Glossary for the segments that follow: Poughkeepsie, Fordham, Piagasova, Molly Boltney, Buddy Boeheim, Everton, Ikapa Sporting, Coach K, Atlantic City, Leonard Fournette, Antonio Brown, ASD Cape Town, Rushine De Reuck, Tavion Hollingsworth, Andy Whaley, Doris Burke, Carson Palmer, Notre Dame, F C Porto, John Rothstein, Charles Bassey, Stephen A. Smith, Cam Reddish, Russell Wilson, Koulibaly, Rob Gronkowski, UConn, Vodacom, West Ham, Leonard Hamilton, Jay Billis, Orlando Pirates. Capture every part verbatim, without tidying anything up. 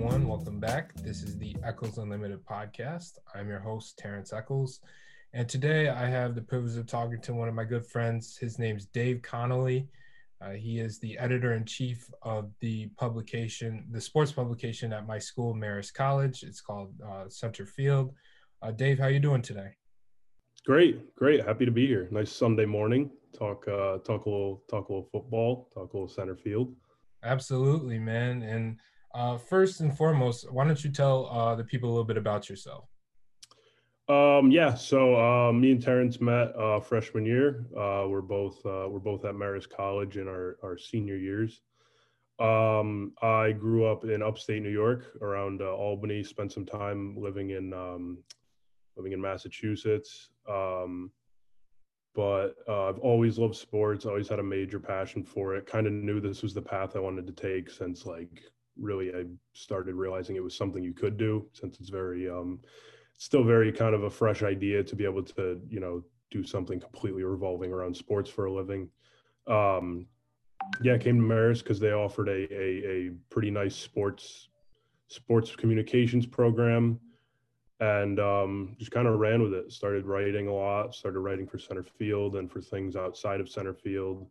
everyone. Welcome back. This is the Echols Unlimited podcast. I'm your host, Terrence Echols. And today I have the privilege of talking to one of my good friends. His name's Dave Connelly. Uh, he is the editor-in-chief of the publication, the sports publication at my school, Marist College. It's called uh, Centerfield. Uh, Dave, how are you doing today? Great, great. Happy to be here. Nice Sunday morning. Talk, uh, talk a little, talk a little football. Talk a little Centerfield. Absolutely, man. And uh, first and foremost, why don't you tell uh, the people a little bit about yourself? Um, yeah. So uh, me and Terrence met uh, freshman year. Uh, we're both uh, we're both at Marist College in our our senior years. Um, I grew up in upstate New York, around uh, Albany. Spent some time living in um, living in Massachusetts. Um, But uh, I've always loved sports, always had a major passion for it. Kind of knew this was the path I wanted to take since, like, really I started realizing it was something you could do, since it's very, um, still very kind of a fresh idea to be able to, you know, do something completely revolving around sports for a living. Um, yeah, I came to Marist because they offered a, a a pretty nice sports sports communications program. And um, just kind of ran with it, started writing a lot, started writing for Centerfield and for things outside of Centerfield,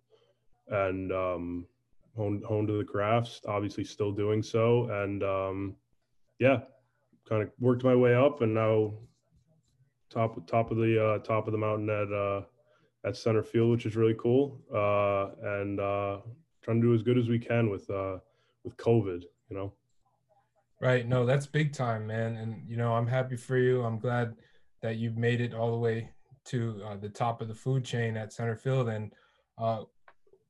and um, honed, honed to the crafts, obviously still doing so. And um, yeah, kind of worked my way up, and now top top of the uh, top of the mountain at uh, at Centerfield, which is really cool. Uh, and uh, trying to do as good as we can with uh, with COVID, you know. Right. No, that's big time, man. And, you know, I'm happy for you. I'm glad that you've made it all the way to uh, the top of the food chain at Centerfield. And uh,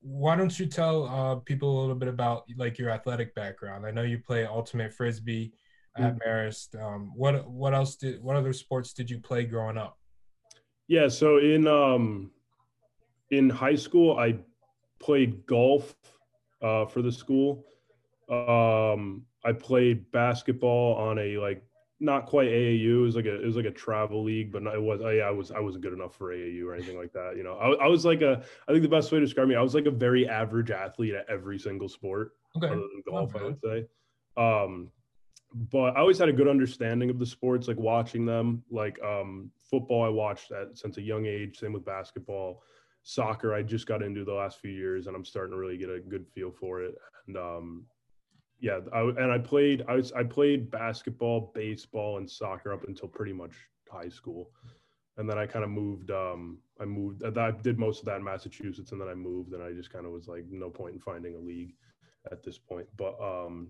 why don't you tell uh, people a little bit about, like, your athletic background? I know you play ultimate Frisbee at Marist. Um, what what else did what other sports did you play growing up? Yeah. So in um, in high school, I played golf uh, for the school. Um, I played basketball on a, like, not quite A A U. It was like a it was like a travel league, but it was I, I was I wasn't good enough for A A U or anything like that. You know, I, I was like a I think the best way to describe me, I was like a very average athlete at every single sport, okay, other than golf, okay, I would say. Um, but I always had a good understanding of the sports, like watching them. Like um, football, I watched that since a young age. Same with basketball, soccer. I just got into the last few years, and I'm starting to really get a good feel for it. And um, Yeah, I, and I played I, was, I played basketball, baseball, and soccer up until pretty much high school, and then I kind of moved. Um, I moved. I did most of that in Massachusetts, and then I moved, and I just kind of was like, no point in finding a league at this point. But um,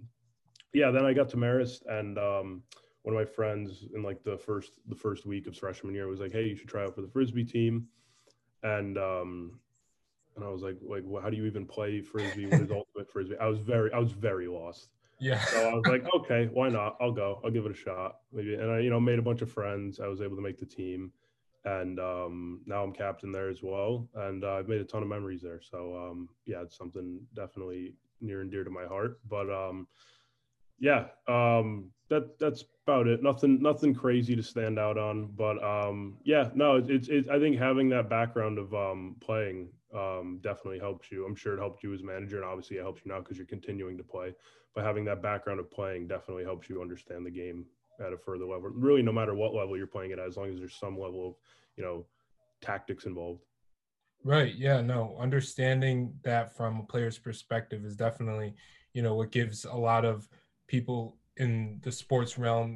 yeah, then I got to Marist, and um, one of my friends in, like, the first the first week of freshman year was like, "Hey, you should try out for the Frisbee team," and. Um, And I was like, like, well, how do you even play Frisbee? What is ultimate Frisbee? I was very, I was very lost. Yeah. So I was like, okay, why not? I'll go. I'll give it a shot. Maybe. And I, you know, made a bunch of friends. I was able to make the team, and um, now I'm captain there as well. And uh, I've made a ton of memories there. So um, yeah, it's something definitely near and dear to my heart. But um, yeah, um, that that's about it. Nothing, nothing crazy to stand out on. But um, yeah, no, it's, it's. I think having that background of um, playing. Um, definitely helps you. I'm sure it helped you as manager, and obviously it helps you now because you're continuing to play. But having that background of playing definitely helps you understand the game at a further level. Really, no matter what level you're playing it at, as long as there's some level of, you know, tactics involved. Right. Yeah. No. Understanding that from a player's perspective is definitely, you know, what gives a lot of people in the sports realm,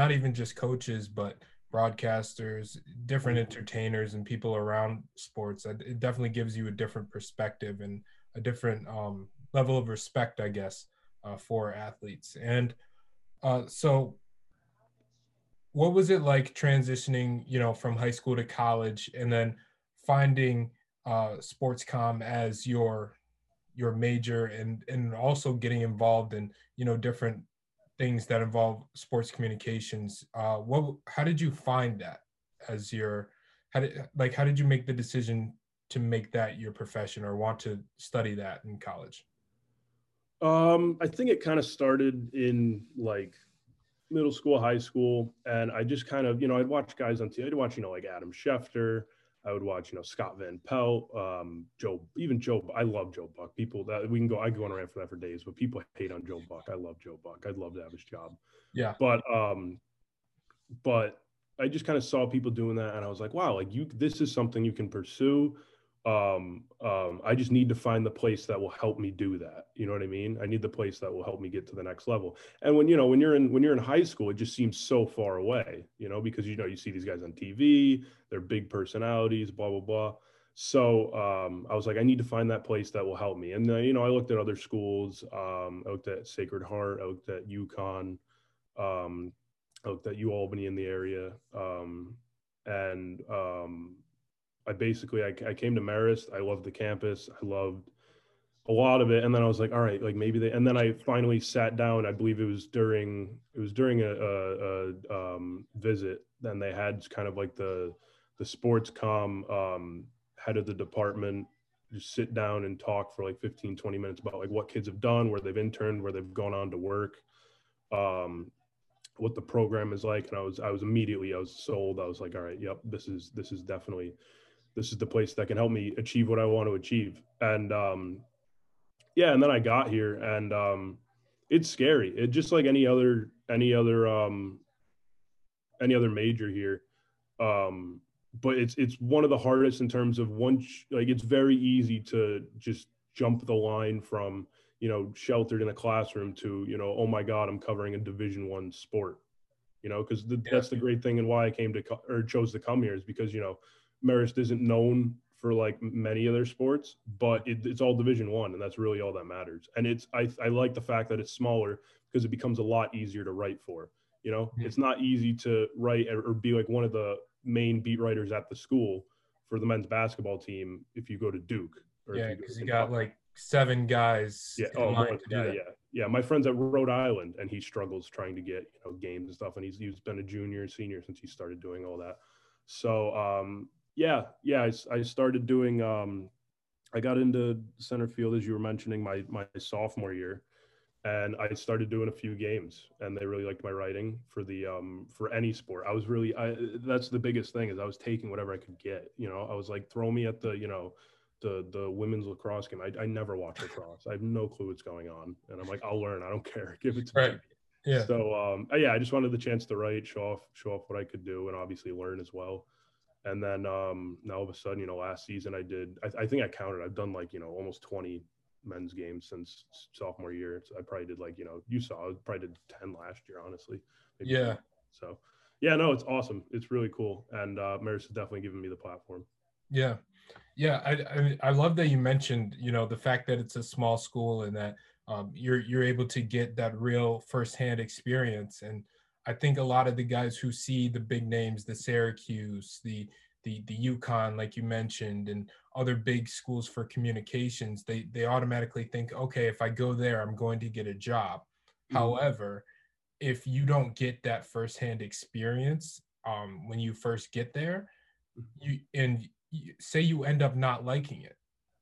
not even just coaches, but broadcasters, different entertainers, and people around sports. It definitely gives you a different perspective and a different um, level of respect, I guess, uh, for athletes. And uh, so what was it like transitioning, you know, from high school to college and then finding uh, sports comm as your your major, and, and also getting involved in, you know, different things that involve sports communications? Uh, what? How did you find that as your? How did like? How did you make the decision to make that your profession or want to study that in college? Um, I think it kind of started in, like, middle school, high school, and I just kind of, you know, I'd watch guys on T V. I'd watch, you know, like Adam Schefter. I would watch, you know, Scott Van Pelt, um, Joe, even Joe. I love Joe Buck. People that we can go, I go on around for that for days, but people hate on Joe Buck. I love Joe Buck. I'd love to have his job. Yeah. But, um, but I just kind of saw people doing that, and I was like, wow, like you, this is something you can pursue. Um, um, I just need to find the place that will help me do that. You know what I mean? I need the place that will help me get to the next level. And when, you know, when you're in, when you're in high school, it just seems so far away, you know, because, you know, you see these guys on T V, they're big personalities, blah, blah, blah. So, um, I was like, I need to find that place that will help me. And then, you know, I looked at other schools. Um, I looked at Sacred Heart, I looked at UConn, um, I looked at UAlbany in the area. Um, and, um, I basically, I, I came to Marist. I loved the campus. I loved a lot of it. And then I was like, all right, like maybe they, and then I finally sat down. I believe it was during, it was during a, a, a um, visit. Then they had kind of like the, the sports com um, head of the department just sit down and talk for like fifteen, twenty minutes about like what kids have done, where they've interned, where they've gone on to work, um, what the program is like. And I was, I was immediately, I was sold. I was like, all right, yep, this is, this is definitely, this is the place that can help me achieve what I want to achieve. And, um, yeah. And then I got here, and, um, it's scary. It just like any other, any other, um, any other major here. Um, but it's, it's one of the hardest in terms of once, like, it's very easy to just jump the line from, you know, sheltered in a classroom to, you know, oh my God, I'm covering a Division One sport, you know, cause the, yeah. that's the great thing. And why I came to, co- or chose to come here is because, you know, Marist isn't known for like many other sports, but it, it's all Division One, and that's really all that matters. And it's I, I like the fact that it's smaller because it becomes a lot easier to write for. You know, mm-hmm. It's not easy to write or be like one of the main beat writers at the school for the men's basketball team if you go to Duke. Or yeah, because you, go you got like seven guys. Yeah, in oh, line no, to yeah, do that. yeah, yeah. My friend's at Rhode Island, and he struggles trying to get you know games and stuff, and he's he's been a junior and senior since he started doing all that. So. um Yeah, yeah. I, I started doing. Um, I got into Centerfield as you were mentioning my my sophomore year, and I started doing a few games, and they really liked my writing for the um, for any sport. I was really I, that's the biggest thing is I was taking whatever I could get. You know, I was like, throw me at the you know, the the women's lacrosse game. I, I never watch lacrosse. I have no clue what's going on, and I'm like, I'll learn. I don't care. Give it to right. me. Yeah. So um, yeah, I just wanted the chance to write, show off, show off what I could do, and obviously learn as well. And then um, now all of a sudden, you know, last season I did, I, I think I counted, I've done like, you know, almost twenty men's games since sophomore year. So I probably did like, you know, you saw, I probably did ten last year, honestly. Maybe. Yeah. So, yeah, no, it's awesome. It's really cool. And uh, Marist has definitely given me the platform. Yeah. Yeah. I, I I love that you mentioned, you know, the fact that it's a small school and that um, you're, you're able to get that real firsthand experience. And I think a lot of the guys who see the big names, the Syracuse, the the the UConn, like you mentioned, and other big schools for communications, they they automatically think, okay, if I go there, I'm going to get a job. Mm-hmm. However, if you don't get that firsthand experience um, when you first get there, you and you, say you end up not liking it,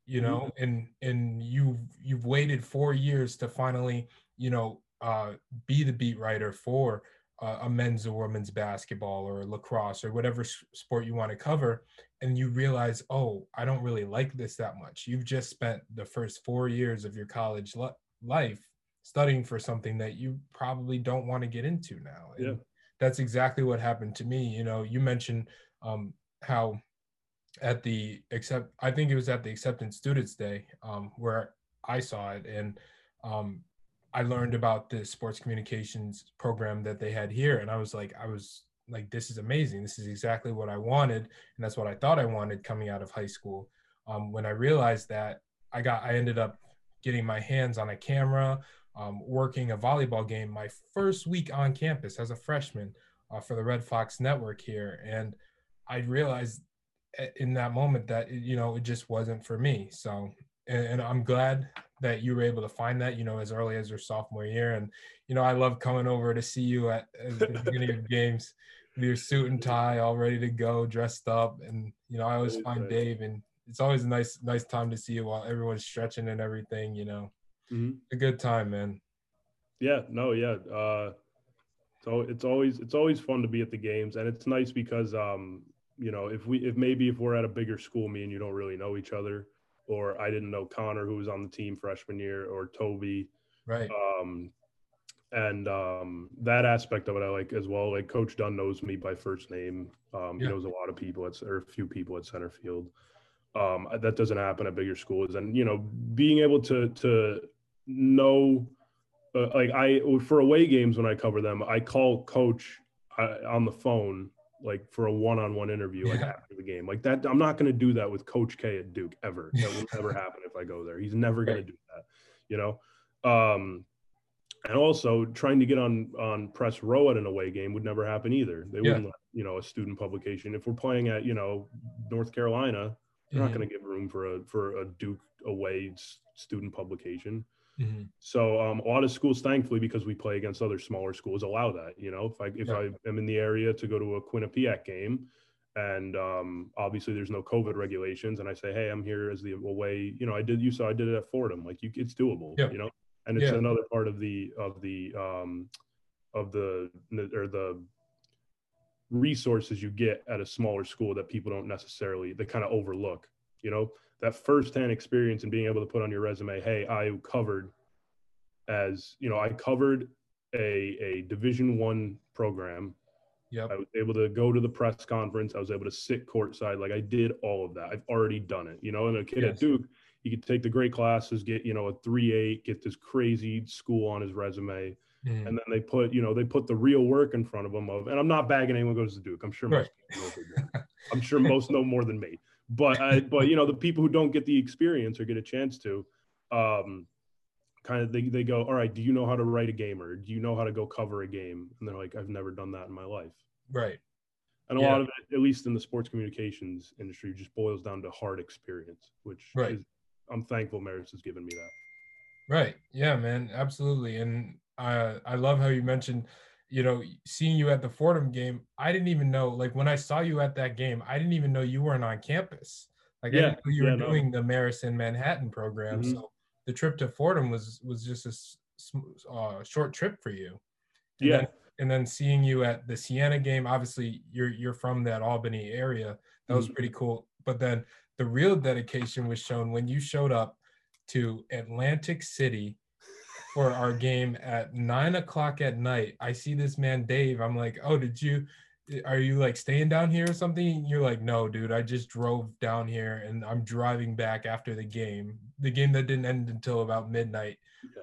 you know, mm-hmm. and and you've you've waited four years to finally, you know, uh, be the beat writer for. Uh, a men's or women's basketball or lacrosse or whatever s- sport you want to cover, and you realize, oh, I don't really like this that much. You've just spent the first four years of your college lo- life studying for something that you probably don't want to get into now. And yeah. That's exactly what happened to me. You know, you mentioned um, how at the, accept, I think it was at the Acceptance Students Day um, where I saw it, and um, I learned about the sports communications program that they had here. And I was like, I was like, this is amazing. This is exactly what I wanted. And that's what I thought I wanted coming out of high school. Um, when I realized that I got, I ended up getting my hands on a camera, um, working a volleyball game my first week on campus as a freshman uh, for the Red Fox Network here. And I realized in that moment that, you know, it just wasn't for me. So, and, and I'm glad that you were able to find that, you know, as early as your sophomore year. And, you know, I love coming over to see you at, at the beginning of games with your suit and tie all ready to go, dressed up. And, you know, I always find nice. Dave, and it's always a nice, nice time to see you while everyone's stretching and everything, you know, mm-hmm. A good time, man. Yeah, no. Yeah. Uh, so it's always, it's always fun to be at the games, and it's nice because, um, you know, if we, if maybe if we're at a bigger school, me and you don't really know each other, or I didn't know Connor, who was on the team freshman year, or Toby. Right. Um, and um, that aspect of it, I like as well. Like Coach Dunn knows me by first name. Um, yeah. He knows a lot of people at, or a few people at Centerfield. Um, that doesn't happen at bigger schools. And, you know, being able to, to know, uh, like I, for away games, when I cover them, I call coach uh, on the phone, like for a one-on-one interview, like yeah. after the game, like that. I'm not going to do that with Coach K at Duke ever. That will never happen if I go there. He's never going to do that, you know? Um, and also trying to get on, on press row at an away game would never happen either. They yeah. wouldn't let, you know, a student publication. If we're playing at, you know, North Carolina, they're mm-hmm. not going to give room for a, for a Duke away s- student publication. Mm-hmm. So um, a lot of schools, thankfully, because we play against other smaller schools, allow that, you know, if I, if yeah. I am in the area to go to a Quinnipiac game and um, obviously there's no COVID regulations and I say, hey, I'm here as the away, you know, I did, you saw, I did it at Fordham, like you, it's doable, yeah. you know, and it's yeah. another part of the, of the, um, of the, or the resources you get at a smaller school that people don't necessarily, they kind of overlook, you know. That firsthand experience and being able to put on your resume, hey, I covered as, you know, I covered a, a Division One program. Yep. I was able to go to the press conference. I was able to sit courtside. Like I did all of that. I've already done it, you know, and a kid yes. at Duke, he could take the great classes, get, you know, a three eight, get this crazy school on his resume. Mm. And then they put, you know, they put the real work in front of them of, and I'm not bagging anyone who goes to Duke. I'm sure, right. most know I'm sure most know more than me. But, I, but you know, the people who don't get the experience or get a chance to um, kind of, they, they go, all right, do you know how to write a game or do you know how to go cover a game? And they're like, I've never done that in my life. Right. And a yeah. lot of it, at least in the sports communications industry, just boils down to hard experience, which right. is, I'm thankful Marist has given me that. Right. Yeah, man. Absolutely. And uh, I love how you mentioned, you know, seeing you at the Fordham game, I didn't even know, like when I saw you at that game, I didn't even know you weren't on campus. Like yeah, I didn't know you yeah, were no. doing the Marist in Manhattan program. Mm-hmm. So the trip to Fordham was, was just a uh, short trip for you. And yeah. Then, and then seeing you at the Siena game, obviously you're, you're from that Albany area. That mm-hmm. was pretty cool. But then the real dedication was shown when you showed up to Atlantic City for our game at nine o'clock at night. I see this man, Dave. I'm like, oh, did you, are you like staying down here or something? You're like, no, dude, I just drove down here and I'm driving back after the game, the game that didn't end until about midnight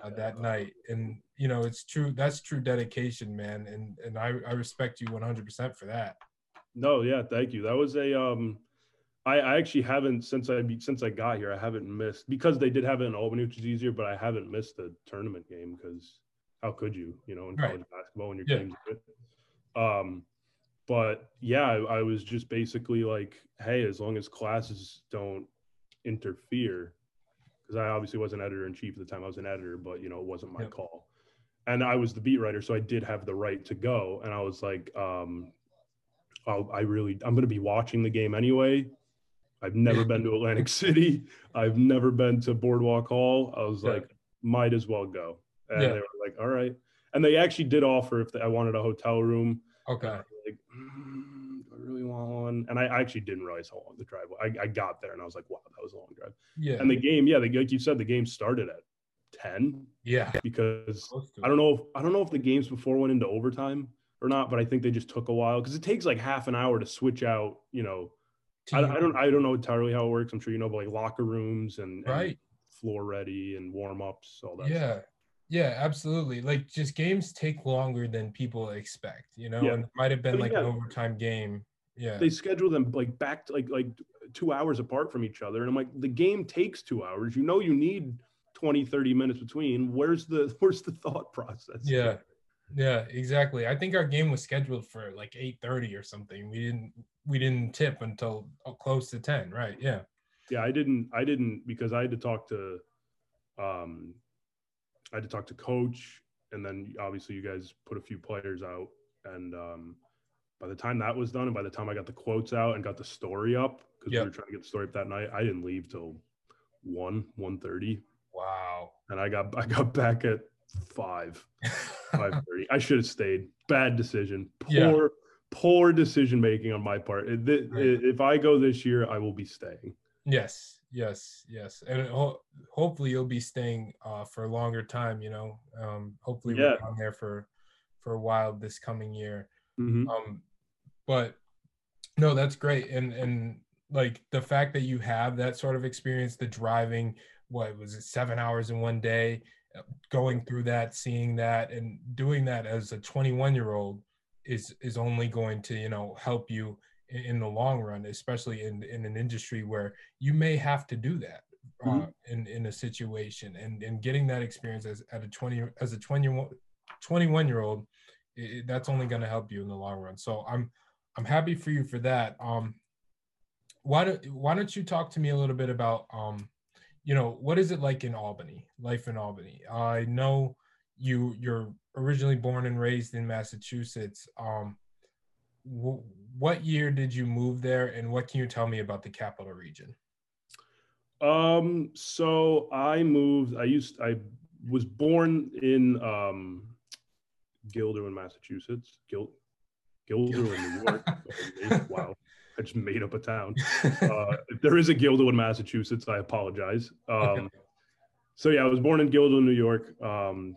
uh, that night. And, you know, it's true. That's true dedication, man. And and I, I respect you one hundred percent for that. No, yeah, thank you. That was a, um, I, I actually haven't since I since I got here. I haven't missed, because they did have it in Albany, which is easier. But I haven't missed a tournament game, because how could you, you know, in college right. basketball when your yeah. game's good. Um, but yeah, I, I was just basically like, hey, as long as classes don't interfere, because I obviously wasn't editor in chief at the time. I was an editor, but you know, it wasn't my yep. call, and I was the beat writer, so I did have the right to go. And I was like, um, oh, I really, I'm going to be watching the game anyway. I've never been to Atlantic City. I've never been to Boardwalk Hall. I was yeah. like, might as well go. And yeah. they were like, all right. And they actually did offer if they, I wanted a hotel room. Okay. And I was like, mm, do I really want one? And I, I actually didn't realize how long the drive was. I, I got there and I was like, wow, that was a long drive. Yeah. And the game, yeah, they, like you said, the game started at ten. Yeah. Because I don't know if I don't know if the games before went into overtime or not, but I think they just took a while, because it takes like half an hour to switch out, you know. I, I don't I don't know entirely how it works. I'm sure you know, but like locker rooms and, right. and floor ready and warm-ups, all that yeah stuff. Yeah, absolutely. Like just games take longer than people expect, you know. Yeah. And it might have been but like yeah. an overtime game. Yeah, they schedule them like back to like like two hours apart from each other, and I'm like, the game takes two hours, you know. You need twenty, thirty minutes between. Where's the where's the thought process? Yeah, yeah, exactly. I think our game was scheduled for like eight thirty or something. We didn't we didn't tip until close to ten, right? Yeah. Yeah, I didn't I didn't because I had to talk to um I had to talk to coach, and then obviously you guys put a few players out, and um by the time that was done and by the time I got the quotes out and got the story up, because yep. we were trying to get the story up that night, I didn't leave till one, one thirty. Wow. And I got I got back at five, five thirty. I should have stayed. Bad decision. Poor, yeah. poor decision making on my part. It, it, right. If I go this year, I will be staying. Yes, yes, yes, and ho- hopefully you'll be staying uh, for a longer time. You know, um, hopefully yeah. we're down there for for a while this coming year. Mm-hmm. Um, but no, that's great, and and like the fact that you have that sort of experience, the driving, what was it, seven hours in one day, going through that, seeing that, and doing that as a twenty-one-year-old is is only going to, you know, help you in the long run, especially in, in an industry where you may have to do that uh, mm-hmm. in, in a situation, and, and getting that experience as at a twenty as a twenty-one twenty-one year old, it, that's only going to help you in the long run. So I'm I'm happy for you for that. Um, why don't why don't you talk to me a little bit about um, you know, what is it like in Albany, life in Albany? I know you you're originally born and raised in Massachusetts. Um, wh- What year did you move there, and what can you tell me about the capital region? Um, so I moved, I used, I was born in um, Guilderland, Massachusetts. Guild, Guilderland, New York. Wow, I just made up a town. Uh, if there is a Guilderland, Massachusetts, I apologize. Um, okay. So yeah, I was born in Guilderland, New York. Um,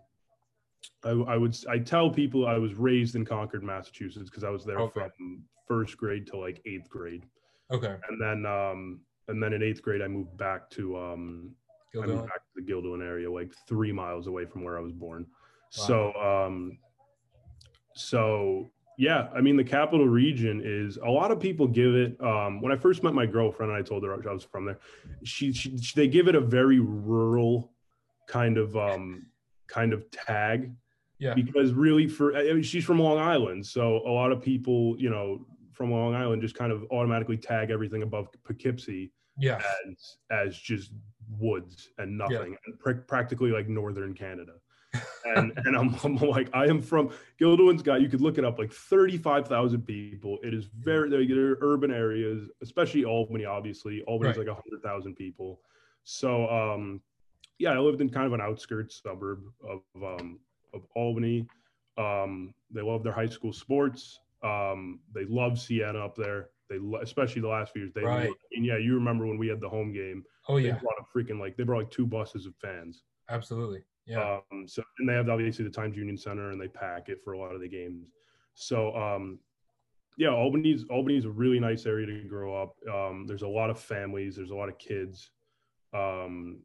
I, I would, I tell people I was raised in Concord, Massachusetts, because I was there okay. from first grade to like eighth grade. Okay. And then, um, and then in eighth grade, I moved back to, um, I moved back to the Guilderland area, like three miles away from where I was born. Wow. So, um, so yeah, I mean, the capital region is, a lot of people give it, um, when I first met my girlfriend and I told her I was from there, she, she, she they give it a very rural kind of, um, kind of tag. Yeah. Because really for, I mean, she's from Long Island. So a lot of people, you know, from Long Island just kind of automatically tag everything above Poughkeepsie yeah. as, as just woods and nothing, yeah. and pr- practically like Northern Canada. And and I'm, I'm like, I am from, Guilderland's got, you could look it up, like thirty-five thousand people. It is very, there are urban areas, especially Albany, obviously. Albany's right. like one hundred thousand people. So, um, yeah, I lived in kind of an outskirts suburb of, um, of Albany. Um, they love their high school sports. Um, they love Siena up there. They lo- especially the last few years. They right. love, and yeah, you remember when we had the home game? Oh yeah, they brought a freaking like they brought like two buses of fans. Absolutely, yeah. Um, so and they have obviously the Times Union Center, and they pack it for a lot of the games. So um, yeah, Albany's Albany's a really nice area to grow up. Um, there's a lot of families. There's a lot of kids. Um,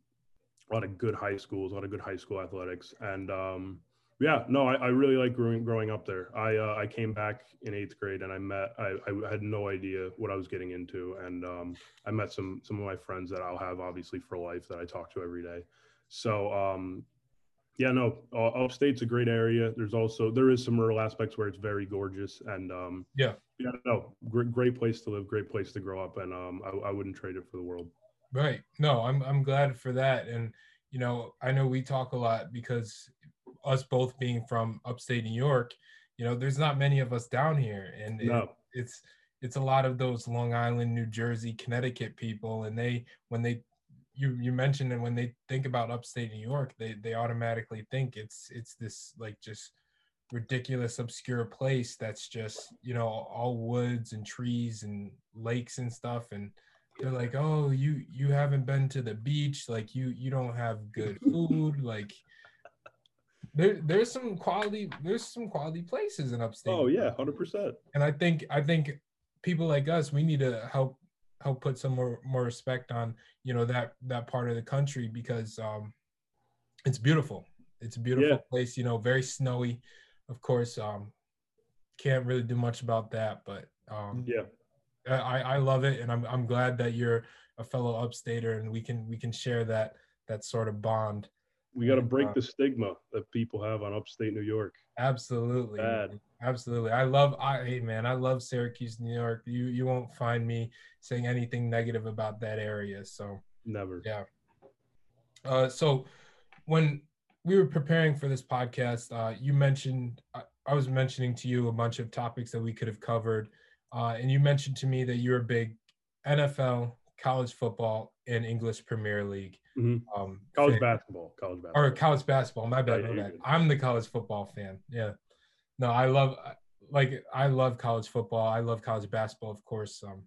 a lot of good high schools. A lot of good high school athletics, and um, yeah, no, I, I really like growing growing up there. I uh, I came back in eighth grade and I met. I, I had no idea what I was getting into, and um, I met some some of my friends that I'll have obviously for life that I talk to every day. So um, yeah, no, uh, upstate's a great area. There's also there is some rural aspects where it's very gorgeous, and um, yeah, yeah, no, great, great place to live, great place to grow up, and um, I, I wouldn't trade it for the world. Right. No, I'm I'm glad for that, and you know, I know we talk a lot because us both being from upstate New York, you know, there's not many of us down here, and no. it, it's it's a lot of those Long Island, New Jersey, Connecticut people, and they when they you you mentioned and when they think about upstate New York, they they automatically think it's it's this like just ridiculous obscure place that's just, you know, all woods and trees and lakes and stuff, and they're like, oh, you you haven't been to the beach, like you you don't have good food, like. There, there's some quality. There's some quality places in upstate. Oh yeah, one hundred percent. And I think I think people like us, we need to help help put some more, more respect on, you know, that that part of the country, because um, it's beautiful. It's a beautiful yeah. place. You know, very snowy, of course. Um, can't really do much about that, but um, yeah, I, I love it, and I'm I'm glad that you're a fellow upstater, and we can we can share that that sort of bond. We got to break the stigma that people have on upstate New York. Absolutely. Bad. Absolutely. I love, I, hey man, I love Syracuse, New York. You you won't find me saying anything negative about that area. So never. Yeah. Uh, so when we were preparing for this podcast, uh, you mentioned, I, I was mentioning to you a bunch of topics that we could have covered. Uh, and you mentioned to me that you're a big N F L, college football, and English Premier League. Mm-hmm. Um, college fan. basketball, college basketball, or college basketball. My bad, my bad. I'm the college football fan. Yeah, no, I love. like, I love college football. I love college basketball, of course. Um,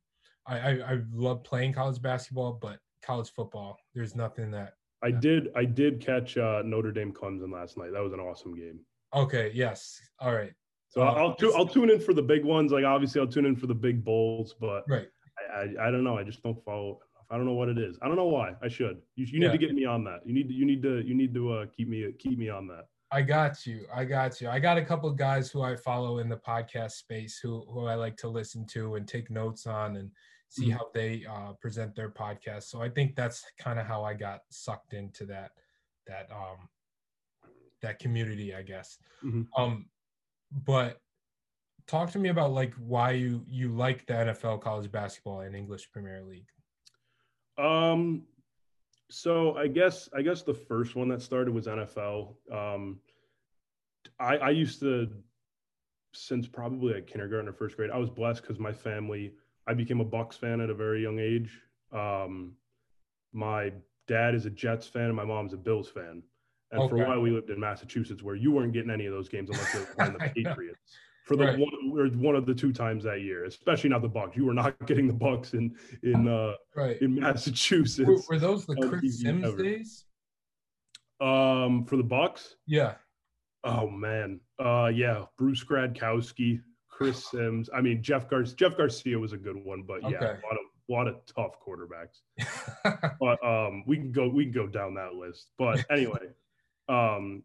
I, I, I love playing college basketball, but college football, there's nothing that I that did. I did catch uh, Notre Dame Clemson last night. That was an awesome game. Okay. Yes. All right. So um, I'll tu- I'll tune in for the big ones. Like, obviously, I'll tune in for the big bowls, but right. I, I I don't know. I just don't follow. I don't know what it is. I don't know why. I should. You, you need yeah. to get me on that. You need you need to you need to uh, keep me keep me on that. I got you. I got you. I got a couple of guys who I follow in the podcast space who, who I like to listen to and take notes on and see mm-hmm. how they uh, present their podcast. So I think that's kind of how I got sucked into that that um that community, I guess. Mm-hmm. Um, but talk to me about like why you you like the N F L, college basketball, and English Premier League. Um, so I guess, I guess the first one that started was N F L. Um, I, I used to, since probably like kindergarten or first grade, I was blessed because my family, I became a Bucks fan at a very young age. Um, my dad is a Jets fan and my mom's a Bills fan. And okay. for a while we lived in Massachusetts where you weren't getting any of those games unless they were playing the Patriots. For the right. one or one of the two times that year, especially not the Bucs. You were not getting the Bucs in in uh, right. in Massachusetts. Were, were those the Chris Sims ever. days? Um, for the Bucs? Yeah. Oh man, uh, yeah. Bruce Gradkowski, Chris Sims. I mean, Jeff Gar- Jeff Garcia was a good one, but yeah, okay. a lot of a lot of tough quarterbacks. But um, we can go we can go down that list. But anyway, um,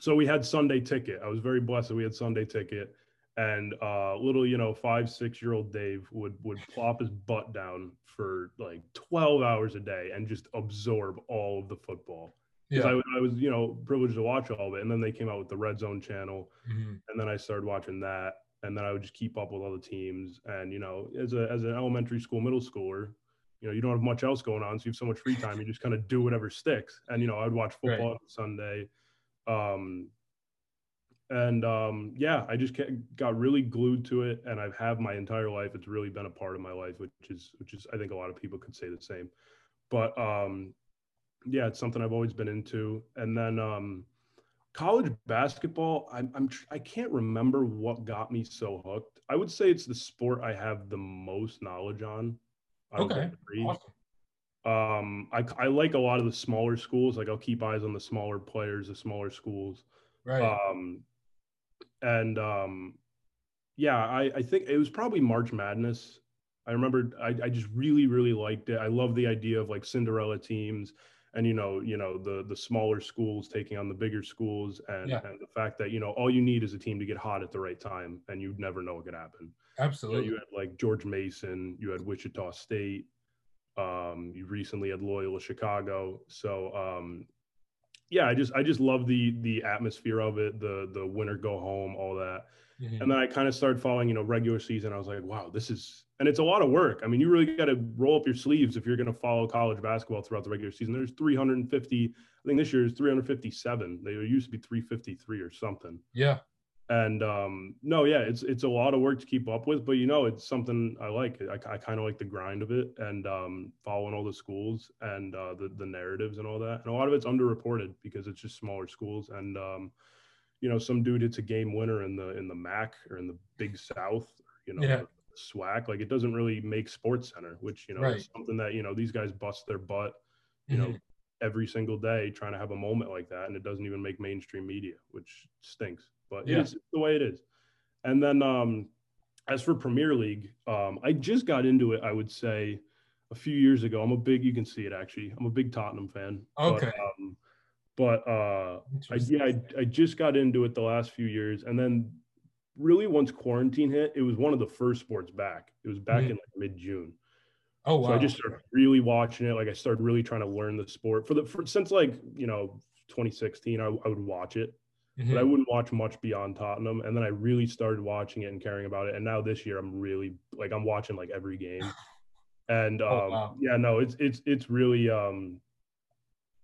so we had Sunday Ticket. I was very blessed that we had Sunday Ticket. And uh, little, you know, five, six-year-old Dave would would plop his butt down for like twelve hours a day and just absorb all of the football. Because yeah. I, I was, you know, privileged to watch all of it. And then they came out with the Red Zone channel, mm-hmm. and then I started watching that. And then I would just keep up with all the teams. And you know, as a as an elementary school, middle schooler, you know, you don't have much else going on, so you have so much free time. You just kind of do whatever sticks. And you know, I'd watch football right. on Sunday. Um, And, um, yeah, I just got really glued to it, and I've had my entire life. It's really been a part of my life, which is, which is, I think a lot of people could say the same, but, um, yeah, it's something I've always been into. And then, um, college basketball, I'm, I'm, I can't remember what got me so hooked. I would say it's the sport I have the most knowledge on. I okay. Awesome. Um, I, I like a lot of the smaller schools. Like I'll keep eyes on the smaller players, the smaller schools. Right. Um, And, um, yeah, I, I think it was probably March Madness. I remember I, I just really, really liked it. I love the idea of like Cinderella teams and, you know, you know, the, the smaller schools taking on the bigger schools and, yeah. and the fact that, you know, all you need is a team to get hot at the right time and you'd never know what could happen. Absolutely. You know, you had like George Mason, you had Wichita State. Um, you recently had Loyola Chicago. So, um, Yeah, I just I just love the the atmosphere of it, the the winner go home, all that. Mm-hmm. And then I kind of started following, you know, regular season. I was like, wow, this is and it's a lot of work. I mean, you really got to roll up your sleeves if you're going to follow college basketball throughout the regular season. There's three hundred fifty. I think this year is three hundred fifty-seven. They used to be three fifty-three or something. Yeah. And um, no, yeah, it's it's a lot of work to keep up with, but you know, it's something I like. I, I kind of like the grind of it and um, following all the schools and uh, the the narratives and all that. And a lot of it's underreported because it's just smaller schools. And um, you know, some dude hits a game winner in the in the M A C or in the Big South, you know, yeah. SWAC. Like it doesn't really make Sports Center, which you know right. is something that you know these guys bust their butt, you mm-hmm. know, every single day trying to have a moment like that, and it doesn't even make mainstream media, which stinks. But yeah. it's the way it is. And then um, as for Premier League, um, I just got into it, I would say, a few years ago. I'm a big, you can see it actually. I'm a big Tottenham fan. Okay. But, um, but uh, I, yeah, I, I just got into it the last few years. And then really once quarantine hit, it was one of the first sports back. It was back mm-hmm. in like mid-June. Oh, wow. So I just started really watching it. Like I started really trying to learn the sport. For the for, since like, you know, twenty sixteen, I, I would watch it. Mm-hmm. But I wouldn't watch much beyond Tottenham. And then I really started watching it and caring about it. And now this year I'm really like, I'm watching like every game and um, oh, wow. yeah, no, it's, it's, it's really, um,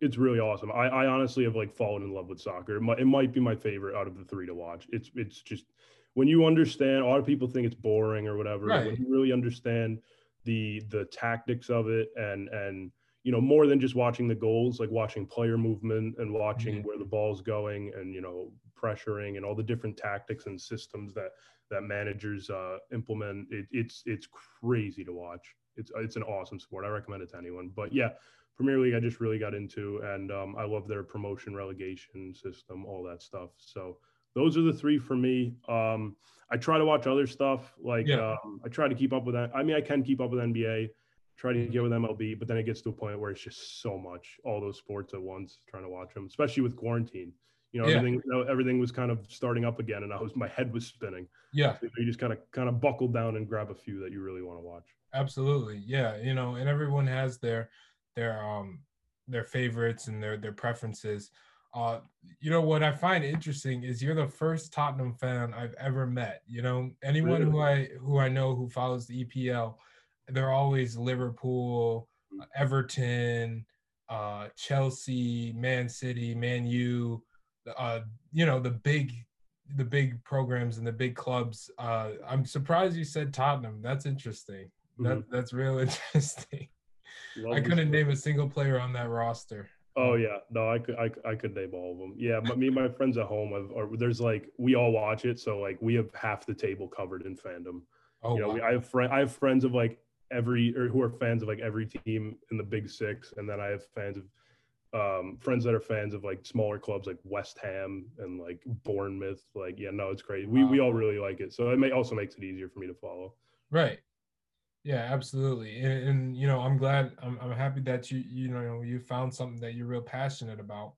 it's really awesome. I, I honestly have like fallen in love with soccer. It might, it might be my favorite out of the three to watch. It's, it's just when you understand, a lot of people think it's boring or whatever, right. when you really understand the, the tactics of it and, and, you know, more than just watching the goals, like watching player movement and watching mm-hmm. where the ball's going and, you know, pressuring and all the different tactics and systems that that managers uh, implement. It, it's it's crazy to watch. It's it's an awesome sport. I recommend it to anyone. But yeah, Premier League I just really got into, and um, I love their promotion relegation system, all that stuff. So those are the three for me. Um, I try to watch other stuff. Like yeah. um, I try to keep up with that. I mean, I can keep up with N B A, try to get with M L B, but then it gets to a point where it's just so much, all those sports at once, trying to watch them, especially with quarantine. You know, yeah. everything, everything was kind of starting up again, and I was, my head was spinning. Yeah. So you just kind of, kind of buckle down and grab a few that you really want to watch. Absolutely. Yeah. You know, and everyone has their, their, um, their favorites and their, their preferences. Uh, you know, what I find interesting is you're the first Tottenham fan I've ever met. You know, anyone really? who I, who I know who follows the E P L, they're always Liverpool, Everton, uh, Chelsea, Man City, Man U, uh, you know, the big, the big programs and the big clubs. Uh, I'm surprised you said Tottenham. That's interesting. Mm-hmm. That, that's real interesting. Love I couldn't name a single player on that roster. Oh yeah, no, I could, I, I could name all of them. Yeah, but me and my friends at home, I've, are, there's like, we all watch it, so like we have half the table covered in fandom. Oh, you know, wow. we, I have friend, I have friends of like every, or who are fans of like every team in the Big Six, and then I have fans of um, friends that are fans of like smaller clubs like West Ham and like Bournemouth. Like, yeah, no, it's crazy. We wow. we all really like it, so it may also makes it easier for me to follow. Right. Yeah, absolutely. And, and you know, I'm glad, I'm I'm happy that you you know you found something that you're real passionate about.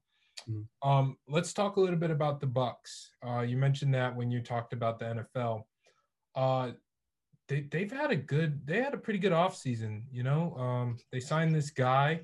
Mm-hmm. Um, let's talk a little bit about the Bucks. Uh, you mentioned that when you talked about the N F L. Uh, They, they've had a good, they had a pretty good offseason, you know. Um, they signed this guy.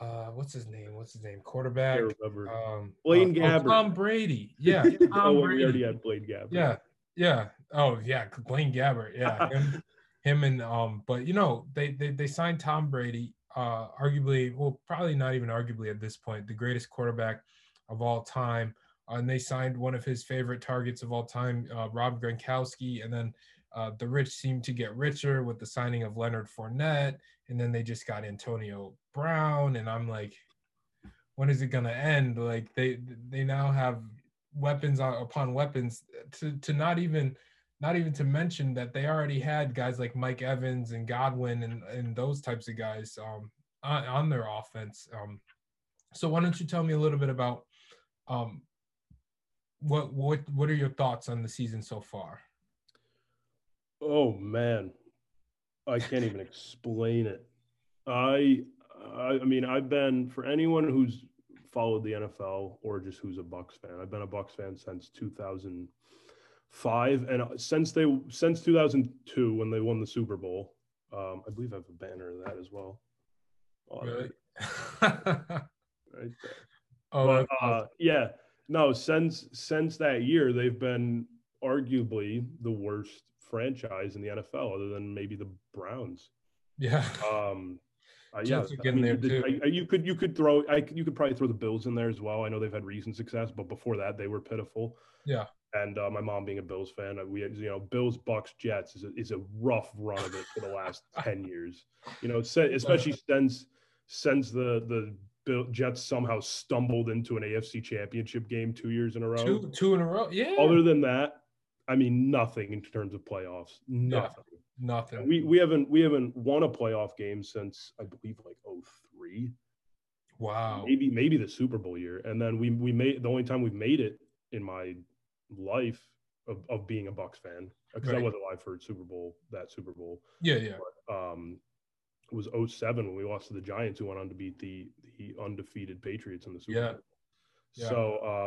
Uh, what's his name? What's his name? Quarterback. Um, Blaine uh, Gabbert. Oh, Tom Brady. Yeah. Tom oh, Brady. We already had Blaine Gabbert. Yeah. Yeah. Oh, yeah. Blaine Gabbert. Yeah. him, him and, um, but, you know, they, they, they signed Tom Brady, uh, arguably, well, probably not even arguably at this point, the greatest quarterback of all time. Uh, and they signed one of his favorite targets of all time, uh, Rob Gronkowski. And then, Uh, the rich seem to get richer with the signing of Leonard Fournette, and then they just got Antonio Brown, and I'm like, when is it gonna end? Like they they now have weapons upon weapons, to to not even not even to mention that they already had guys like Mike Evans and Godwin and and those types of guys um, on, on their offense. Um, so why don't you tell me a little bit about um, what what what are your thoughts on the season so far? Oh man, I can't even explain it. I, I, I mean, I've been, for anyone who's followed the N F L or just who's a Bucs fan, I've been a Bucs fan since two thousand five, and since they since two thousand two when they won the Super Bowl. Um, I believe I have a banner of that as well. Oh, really? Right there. Oh, but, uh, yeah. No, since since that year, they've been arguably the worst franchise in the N F L, other than maybe the Browns. Yeah. Um, uh, yeah. I mean, there too. I, you could you could throw I, you could probably throw the Bills in there as well. I know they've had recent success, but before that they were pitiful. Yeah. And uh, my mom being a Bills fan, we you know Bills, Bucks, Jets is a, is a rough run of it for the last ten years. You know, especially since since the the Bill, Jets somehow stumbled into an A F C Championship game two years in a row. Two two in a row. Yeah. Other than that, I mean, nothing in terms of playoffs. Nothing. Yeah, nothing. We we haven't we haven't won a playoff game since I believe like oh three. Wow. Maybe maybe the Super Bowl year, and then we we made the only time we've made it in my life of, of being a Bucs fan, because right. I wasn't alive for Super Bowl that Super Bowl. Yeah, yeah. But, um, it was oh seven when we lost to the Giants, who went on to beat the the undefeated Patriots in the Super yeah. Bowl. Yeah. So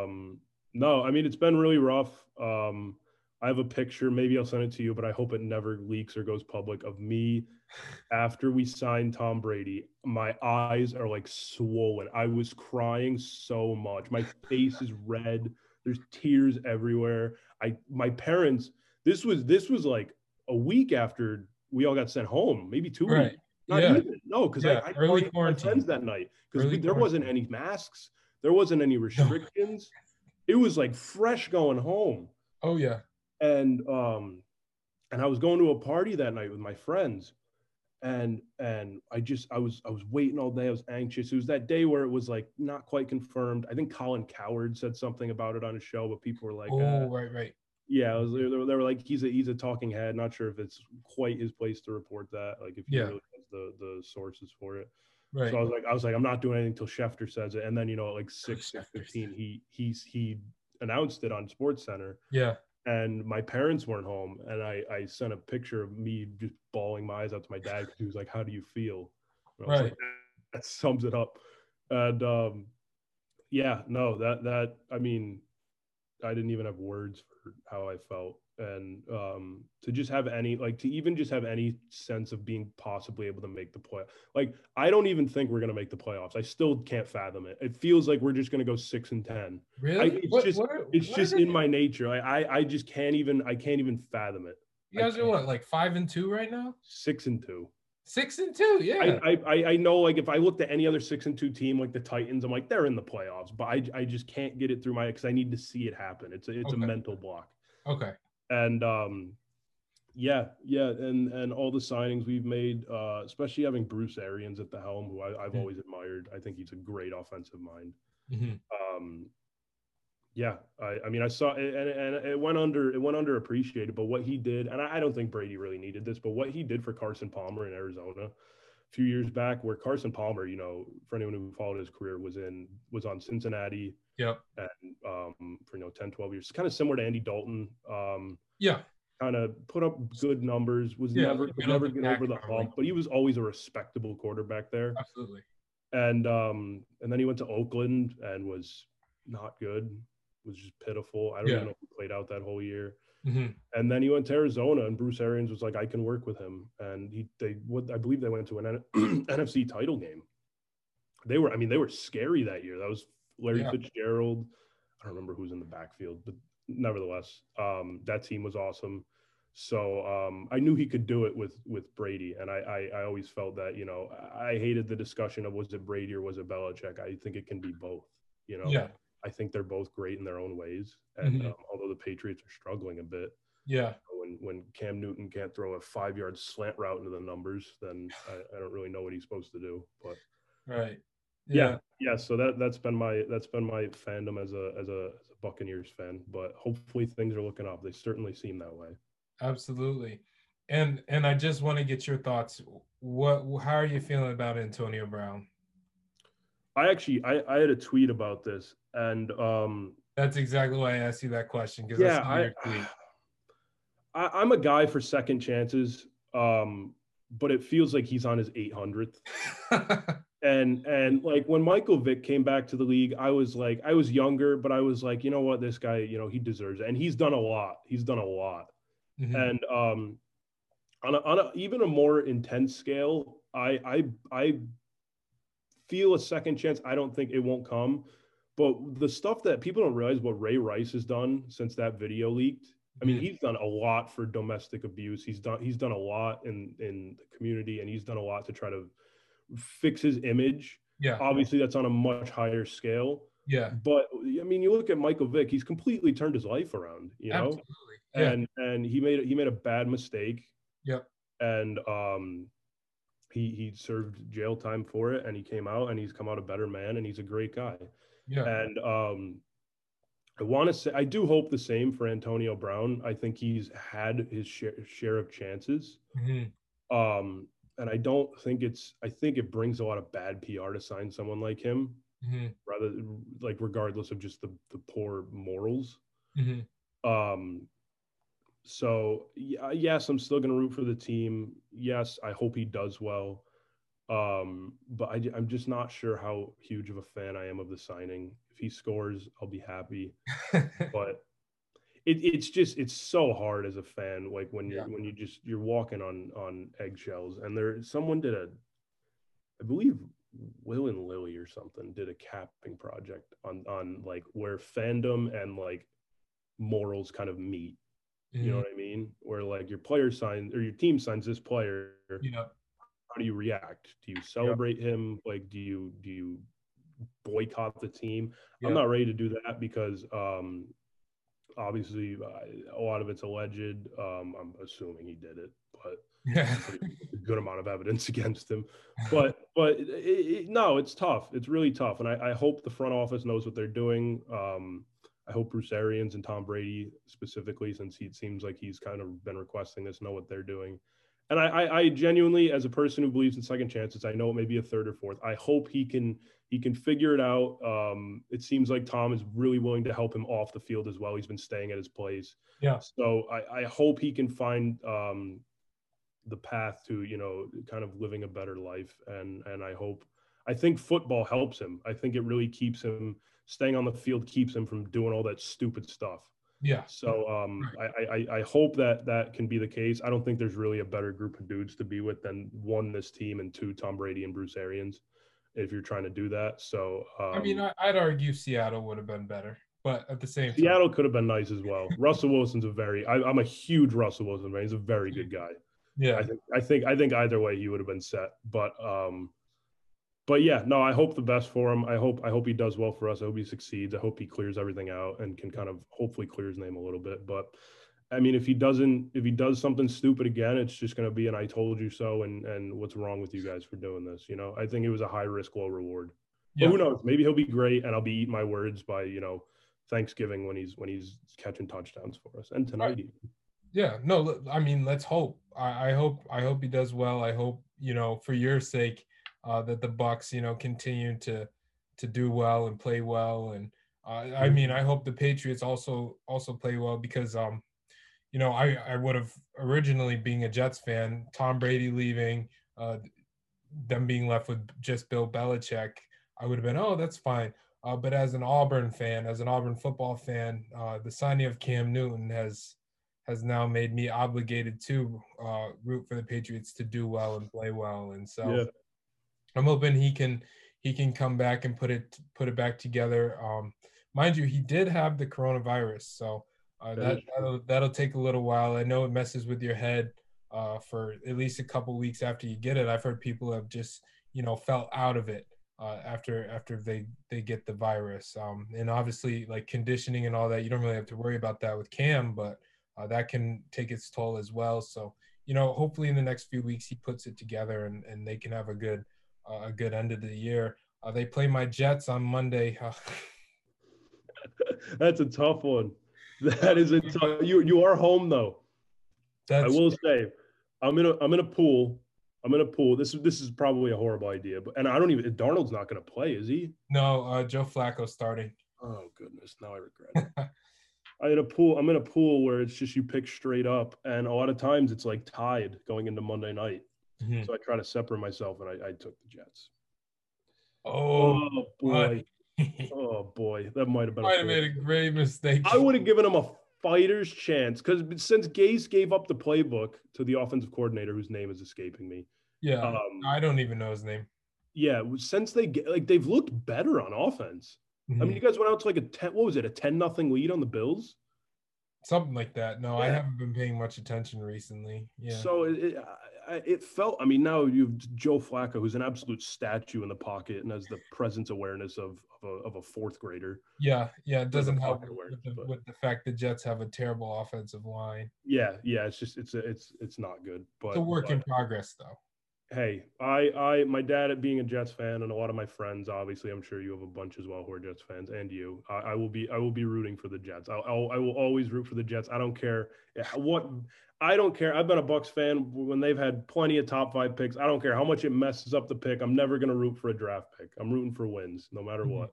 um, no, I mean it's been really rough. Um, I have a picture, maybe I'll send it to you, but I hope it never leaks or goes public, of me after we signed Tom Brady. My eyes are like swollen. I was crying so much. My face is red. There's tears everywhere. I, my parents, this was, this was like a week after we all got sent home, maybe two right. weeks. Not yeah. even, no, because yeah. I, I partied with my friends that night, because there quarantine. wasn't any masks. There wasn't any restrictions. It was like fresh going home. Oh yeah. And um, and I was going to a party that night with my friends, And and I just I was I was waiting all day. I was anxious. It was that day where it was like not quite confirmed. I think Colin Cowherd said something about it on his show, but people were like, "Oh, uh, right, right." Yeah, it was, they were like, "He's a he's a talking head." Not sure if it's quite his place to report that. Like if he yeah. really has the the sources for it. Right. So I was like, I was like, I'm not doing anything until Schefter says it. And then you know, at like six fifteen, he he's he announced it on SportsCenter. Yeah. And my parents weren't home, and I, I sent a picture of me just bawling my eyes out to my dad because he was like, "How do you feel?" And I was right. like, that, that sums it up. And um, yeah, no, that that I mean, I didn't even have words for how I felt, and um, to just have any like to even just have any sense of being possibly able to make the play. Like I don't even think we're gonna make the playoffs. I still can't fathom it. It feels like we're just gonna go six and ten. Really? I, it's what, just what are, it's just in my nature. I, I I just can't even I can't even fathom it. You guys are what, like five and two right now? Six and two. Six and two, yeah. I, I I know, like if I looked at any other six and two team like the Titans, I'm like they're in the playoffs, but I I just can't get it through my because I need to see it happen. It's a, it's okay. a mental block. Okay. And um, yeah, yeah, and and all the signings we've made, uh, especially having Bruce Arians at the helm, who I, I've mm-hmm. always admired. I think he's a great offensive mind. Mm-hmm. Um, yeah, I, I mean, I saw it, and, and it went under it went underappreciated, but what he did, and I, I don't think Brady really needed this, but what he did for Carson Palmer in Arizona a few years back, where Carson Palmer, you know, for anyone who followed his career, was in was on Cincinnati. Yeah. And um, for, you know, ten, twelve years, it's kind of similar to Andy Dalton. Um, yeah. Kind of put up good numbers, was yeah, never was never get over the hump, but he was always a respectable quarterback there. Absolutely. And um, and then he went to Oakland and was not good, was just pitiful. I don't yeah. even know if he played out that whole year. Mm-hmm. And then he went to Arizona, and Bruce Arians was like, I can work with him. And he they what I believe they went to an N F C title game. They were, I mean, they were scary that year. That was Larry yeah. Fitzgerald. I don't remember who's in the backfield, but nevertheless, um, that team was awesome. So um, I knew he could do it with with Brady, and I, I I always felt that, you know, I hated the discussion of was it Brady or was it Belichick. I think it can be both. You know, yeah. I think they're both great in their own ways, and mm-hmm. um, although the Patriots are struggling a bit, yeah, when when Cam Newton can't throw a five yard slant route into the numbers, then I, I don't really know what he's supposed to do. But right. Yeah. yeah, yeah. So that that's been my that's been my fandom as a as a, as a Buccaneers fan. But hopefully things are looking up. They certainly seem that way. Absolutely, and and I just want to get your thoughts. What how are you feeling about Antonio Brown? I actually I, I had a tweet about this, and um, that's exactly why I asked you that question because yeah, I, I, I I'm a guy for second chances, um, but it feels like he's on his eight hundredth. And, and like, when Michael Vick came back to the league, I was like, I was younger, but I was like, you know what, this guy, you know, he deserves it. And he's done a lot. He's done a lot. Mm-hmm. And um, on, a, on a, even a more intense scale, I, I, I feel a second chance. I don't think it won't come. But the stuff that people don't realize what Ray Rice has done since that video leaked, I mean, he's done a lot for domestic abuse. He's done, he's done a lot in, in the community, and he's done a lot to try to fix his image. Yeah, obviously that's on a much higher scale. Yeah, but I mean, you look at Michael Vick; he's completely turned his life around. You know, absolutely. Yeah. and and he made he made a bad mistake. Yep. And um, he he served jail time for it, and he came out, and he's come out a better man, and he's a great guy. Yeah. And um, I want to say I do hope the same for Antonio Brown. I think he's had his share, share of chances. Mm-hmm. Um. And I don't think it's – I think it brings a lot of bad P R to sign someone like him, mm-hmm. rather – like regardless of just the, the poor morals. Mm-hmm. Um, so, yeah, yes, I'm still going to root for the team. Yes, I hope he does well. Um, but I, I'm just not sure how huge of a fan I am of the signing. If he scores, I'll be happy. But – It, it's just it's so hard as a fan, like when you're yeah. when you just you're walking on on eggshells. And there someone did a I believe Will and Lily or something did a capping project on on like where fandom and like morals kind of meet. Mm-hmm. You know what I mean? Where like your player signs or your team signs this player. Yeah. How do you react? Do you celebrate yeah. him? Like do you do you boycott the team? Yeah. I'm not ready to do that because um obviously, a lot of it's alleged. Um, I'm assuming he did it, but yeah. a good amount of evidence against him. But but it, it, no, it's tough. It's really tough. And I, I hope the front office knows what they're doing. Um, I hope Bruce Arians and Tom Brady specifically, since he, it seems like he's kind of been requesting this, know what they're doing. And I, I, I genuinely, as a person who believes in second chances, I know it may be a third or fourth. I hope he can he can figure it out. Um, it seems like Tom is really willing to help him off the field as well. He's been staying at his place. Yeah. So I, I hope he can find um, the path to, you know, kind of living a better life. And and I hope, I think football helps him. I think it really keeps him, staying on the field keeps him from doing all that stupid stuff. Yeah. So um, right. I, I I hope that that can be the case. I don't think there's really a better group of dudes to be with than one, this team, and two, Tom Brady and Bruce Arians, if you're trying to do that. So um, I mean, I, I'd argue Seattle would have been better, but at the same time, Seattle could have been nice as well. Russell Wilson's a very I, I'm a huge Russell Wilson fan. He's a very good guy. Yeah. I think I think I think either way he would have been set. But um, but yeah, no, I hope the best for him. I hope I hope he does well for us. I hope he succeeds. I hope he clears everything out and can kind of hopefully clear his name a little bit. But I mean, if he doesn't, if he does something stupid again, it's just going to be an "I told you so" and and what's wrong with you guys for doing this? You know, I think it was a high risk, low reward. Yeah. But who knows? Maybe he'll be great, and I'll be eating my words by, you know, Thanksgiving when he's when he's catching touchdowns for us, and tonight. I, yeah, no, I mean, let's hope. I, I hope I hope he does well. I hope, you know, for your sake, Uh, that the Bucs, you know, continue to to do well and play well. And uh, I mean, I hope the Patriots also also play well, because, um, you know, I, I would have originally, being a Jets fan, Tom Brady leaving, uh, them being left with just Bill Belichick, I would have been, oh, that's fine. Uh, but as an Auburn fan, as an Auburn football fan, uh, the signing of Cam Newton has has now made me obligated to uh, root for the Patriots to do well and play well. And so yeah. I'm hoping he can he can come back and put it put it back together. Um, mind you, he did have the coronavirus, so uh, that that'll, that'll take a little while. I know it messes with your head uh, for at least a couple weeks after you get it. I've heard people have just, you know, fell out of it uh, after after they they get the virus. Um, and obviously, like conditioning and all that, you don't really have to worry about that with Cam, but uh, that can take its toll as well. So, you know, hopefully in the next few weeks he puts it together and and they can have a good. Uh, a good end of the year. Uh, they play my Jets on Monday. Uh, that's a tough one. That is a tough. You you are home though. That's I will say, I'm in a I'm in a pool. I'm in a pool. This is this is probably a horrible idea. But and I don't even. Darnold's not going to play, is he? No, uh, Joe Flacco starting. Oh goodness, now I regret it. I had a pool. I'm in a pool where it's just you pick straight up, and a lot of times it's like tied going into Monday night. Mm-hmm. So I try to separate myself, and I, I took the Jets. Oh, oh boy! oh boy! That might have been. Might have made a great mistake. I would have given them a fighter's chance, because since Gase gave up the playbook to the offensive coordinator, whose name is escaping me. Yeah, um, I don't even know his name. Yeah, since they like they've looked better on offense. Mm-hmm. I mean, you guys went out to like a ten. What was it? A ten nothing lead on the Bills. Something like that. No, yeah. I haven't been paying much attention recently. Yeah. So it, it, it felt. I mean, now you've Joe Flacco, who's an absolute statue in the pocket and has the presence awareness of of a, of a fourth grader. Yeah, yeah. It doesn't help with the, but, with the fact the Jets have a terrible offensive line. Yeah, yeah. It's just it's a, it's it's not good. But it's a work but, in progress, though. Hey, I I my dad, at being a Jets fan, and a lot of my friends, obviously, I'm sure you have a bunch as well who are Jets fans, and you, I, I will be I will be rooting for the Jets. I'll, I'll I will always root for the Jets. I don't care what I don't care. I've been a Bucs fan when they've had plenty of top five picks. I don't care how much it messes up the pick. I'm never gonna root for a draft pick. I'm rooting for wins, no matter what.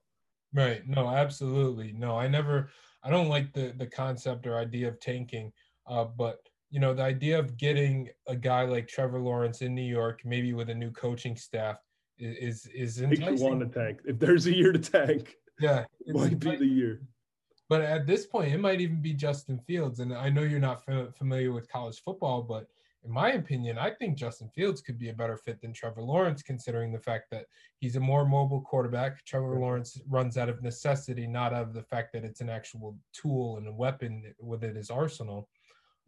Right? No, absolutely. No, I never. I don't like the the concept or idea of tanking, uh, but. You know, the idea of getting a guy like Trevor Lawrence in New York, maybe with a new coaching staff, is is enticing. Makes you want to tank. If there's a year to tank, yeah, it might be the year. But at this point, it might even be Justin Fields. And I know you're not f- familiar with college football, but in my opinion, I think Justin Fields could be a better fit than Trevor Lawrence, considering the fact that he's a more mobile quarterback. Trevor Lawrence runs out of necessity, not out of the fact that it's an actual tool and a weapon within his arsenal.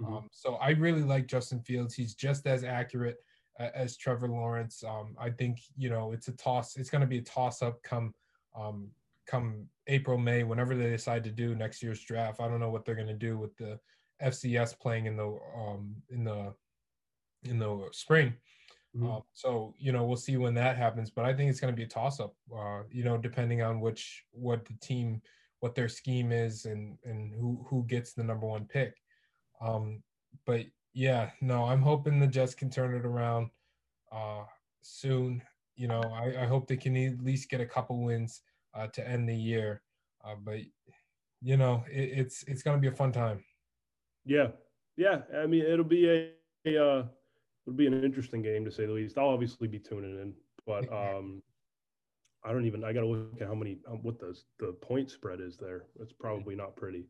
Mm-hmm. Um, so I really like Justin Fields. He's just as accurate uh, as Trevor Lawrence. Um, I think, you know, it's a toss. It's going to be a toss up come, um, come April, May, whenever they decide to do next year's draft. I don't know what they're going to do with the F C S playing in the, um, in the, in the spring. Mm-hmm. Um, so, you know, we'll see when that happens, but I think it's going to be a toss up, uh, you know, depending on which, what the team, what their scheme is and, and who, who gets the number one pick. Um, but yeah, no, I'm hoping the Jets can turn it around uh, soon. You know, I, I hope they can at least get a couple wins uh, to end the year. Uh, but, you know, it, it's, it's going to be a fun time. Yeah. Yeah. I mean, it'll be a, a uh... it'll be an interesting game, to say the least. I'll obviously be tuning in, but um, I don't even – I got to look at how many um, – what the, the point spread is there. It's probably not pretty.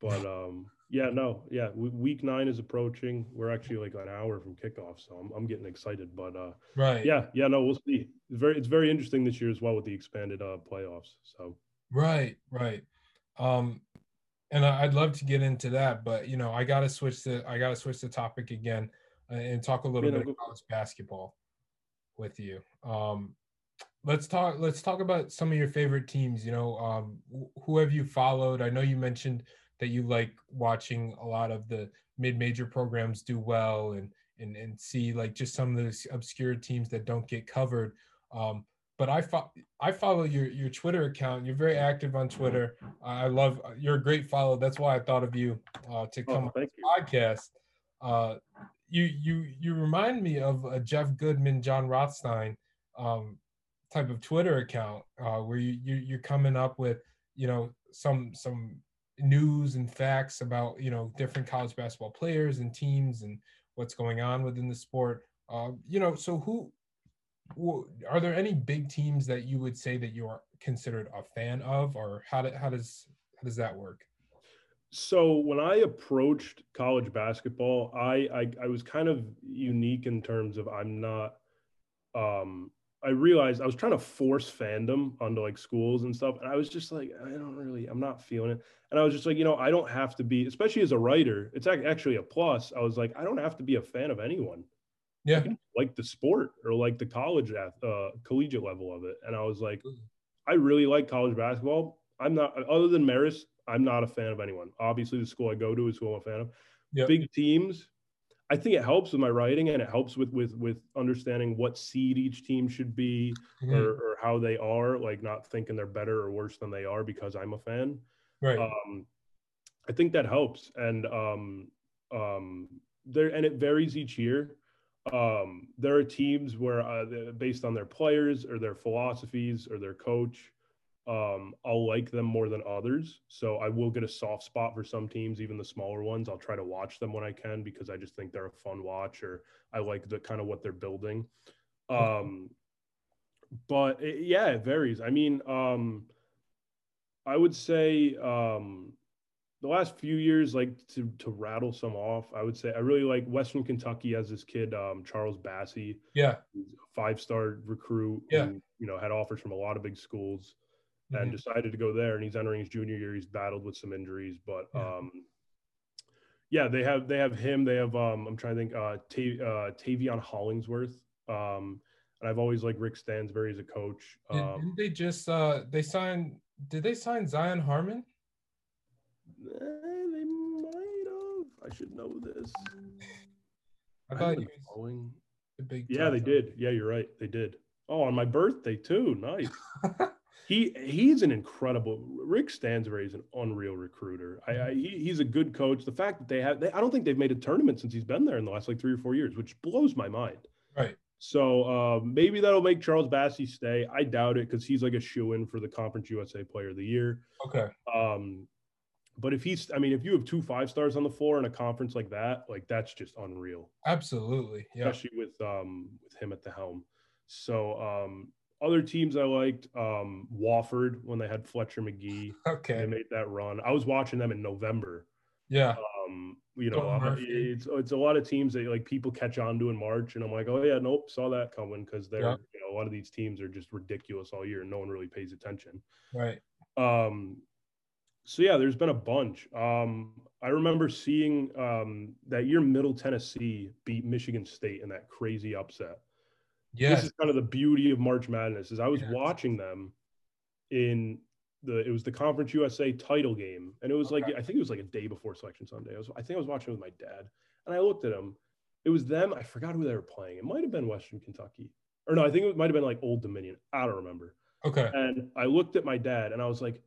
But, um, yeah, no, yeah, we, week nine is approaching. We're actually like an hour from kickoff, so I'm, I'm getting excited. But, uh, right. yeah, yeah, no, we'll see. It's very, it's very interesting this year as well with the expanded uh, playoffs. So Right, right. Um, and I, I'd love to get into that, but, you know, I got to switch the I got to switch the topic again. And talk a little yeah, bit about college basketball with you. Um, let's talk. Let's talk about some of your favorite teams. You know, um, who have you followed? I know you mentioned that you like watching a lot of the mid-major programs do well, and and and see like just some of those obscure teams that don't get covered. Um, but I fo- I follow your your Twitter account. You're very active on Twitter. I love. You're a great follow. That's why I thought of you uh, to come oh, on this you. podcast. Uh, You you you remind me of a Jeff Goodman, John Rothstein um, type of Twitter account uh, where you, you you're coming up with you know some some news and facts about you know different college basketball players and teams and what's going on within the sport. Uh, you know, so who are there any big teams that you would say that you are considered a fan of, or how do, how does how does that work? So when I approached college basketball, I, I I was kind of unique in terms of I'm not um I realized I was trying to force fandom onto like schools and stuff. And I was just like, I don't really, I'm not feeling it. And I was just like, you know, I don't have to be, especially as a writer, it's actually a plus. I was like, I don't have to be a fan of anyone. Yeah. I can like the sport or like the college, uh, collegiate level of it. And I was like, I really like college basketball. I'm not, other than Marist, I'm not a fan of anyone. Obviously, the school I go to is who I'm a fan of. Yep. Big teams, I think it helps with my writing, and it helps with with with understanding what seed each team should be, mm-hmm. or, or how they are, like not thinking they're better or worse than they are because I'm a fan. Right. Um, I think that helps, and um, um, there and it varies each year. Um, there are teams where uh, based on their players or their philosophies or their coach. Um, I'll like them more than others. So I will get a soft spot for some teams, even the smaller ones. I'll try to watch them when I can because I just think they're a fun watch, or I like the kind of what they're building. Um, but it, yeah, it varies. I mean, um, I would say um, the last few years, like to, to rattle some off, I would say I really like Western Kentucky has this kid, um, Charles Bassey. Yeah. Five-star recruit. Yeah. Who, you know, had offers from a lot of big schools. And mm-hmm. decided to go there, and he's entering his junior year. He's battled with some injuries, but yeah. um, yeah, they have they have him. They have um, I'm trying to think, uh, T- uh, Tavion Hollingsworth, um, and I've always liked Rick Stansbury as a coach. Um, did, didn't they just uh, they signed? Did they sign Zion Harmon? Eh, they might have. I should know this. I thought you following the big. Yeah, they did. Yeah, you're right. They did. Oh, on my birthday too. Nice. He he's an incredible Rick Stansbury is an unreal recruiter. I, I he, he's a good coach. The fact that they have they, I don't think they've made a tournament since he's been there in the last like three or four years, which blows my mind. Right. So uh, maybe that'll make Charles Bassey stay. I doubt it because he's like a shoo-in for the Conference U S A Player of the Year. Okay. Um, but if he's I mean if you have two five stars on the floor in a conference like that, like that's just unreal. Absolutely. Yeah. Especially with um with him at the helm. So um. Other teams I liked, um, Wofford when they had Fletcher McGee. Okay. They made that run. I was watching them in November. Yeah. Um, you know, um, it's it's a lot of teams that like people catch on to in March, and I'm like, oh yeah, nope, saw that coming because they're yeah. you know, a lot of these teams are just ridiculous all year and no one really pays attention. Right. Um, so yeah, there's been a bunch. Um, I remember seeing um, that year Middle Tennessee beat Michigan State in that crazy upset. Yes. This is kind of the beauty of March Madness is I was yes. watching them in the, it was the Conference U S A title game. And it was okay. like, I think it was like a day before Selection Sunday. I was, I think I was watching it with my dad and I looked at him it was them. I forgot who they were playing. It might have been Western Kentucky. Or no, I think it might have been like Old Dominion. I don't remember. Okay. And I looked at my dad and I was like,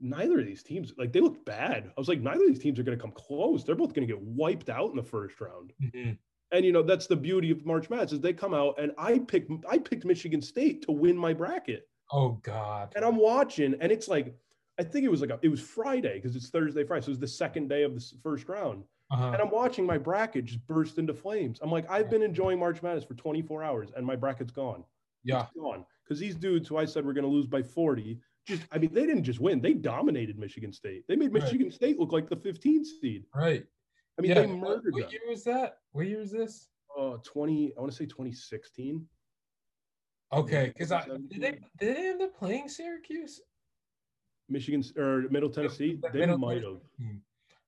neither of these teams, like they look bad. I was like, neither of these teams are going to come close. They're both going to get wiped out in the first round. Mm-hmm. And, you know, that's the beauty of March Madness is they come out and I picked, I picked Michigan State to win my bracket. Oh, God. And I'm watching and it's like, I think it was like, a, it was Friday because it's Thursday, Friday. So it was the second day of the first round. Uh-huh. And I'm watching my bracket just burst into flames. I'm like, I've been enjoying March Madness for twenty-four hours and my bracket's gone. Yeah. It's gone. Because these dudes who I said were going to lose by forty, just, I mean, they didn't just win. They dominated Michigan State. They made Michigan right. State look like the fifteenth seed. Right. I mean, yeah. they murdered What them. year was that? What year is this? Uh, twenty. I want to say twenty sixteen. Okay. Because I did they did they end up playing Syracuse? Michigan or Middle Tennessee? They Middle might Tennessee. have.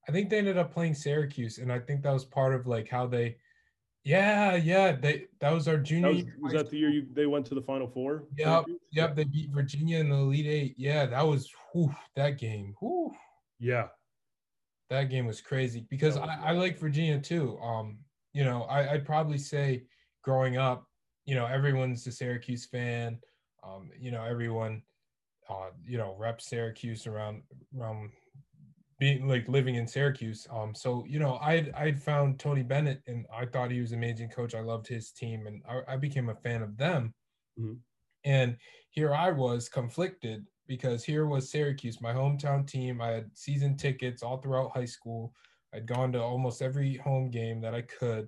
I think they ended up playing Syracuse, and I think that was part of like how they. Yeah, yeah, they that was our junior. That was, year was that the year you, they went to the Final Four? Yep, Syracuse? yep. They beat Virginia in the Elite Eight. Yeah, that was whew, that game. Whew. Yeah, that game was crazy because was I, I like Virginia too. Um, you know, I, I'd probably say growing up, you know, everyone's a Syracuse fan. Um, you know, everyone, uh, you know, reps Syracuse around around. Being like living in Syracuse, um, so you know, I I found Tony Bennett and I thought he was an amazing coach. I loved his team and I, I became a fan of them. Mm-hmm. And here I was conflicted because here was Syracuse, my hometown team. I had season tickets all throughout high school. I'd gone to almost every home game that I could,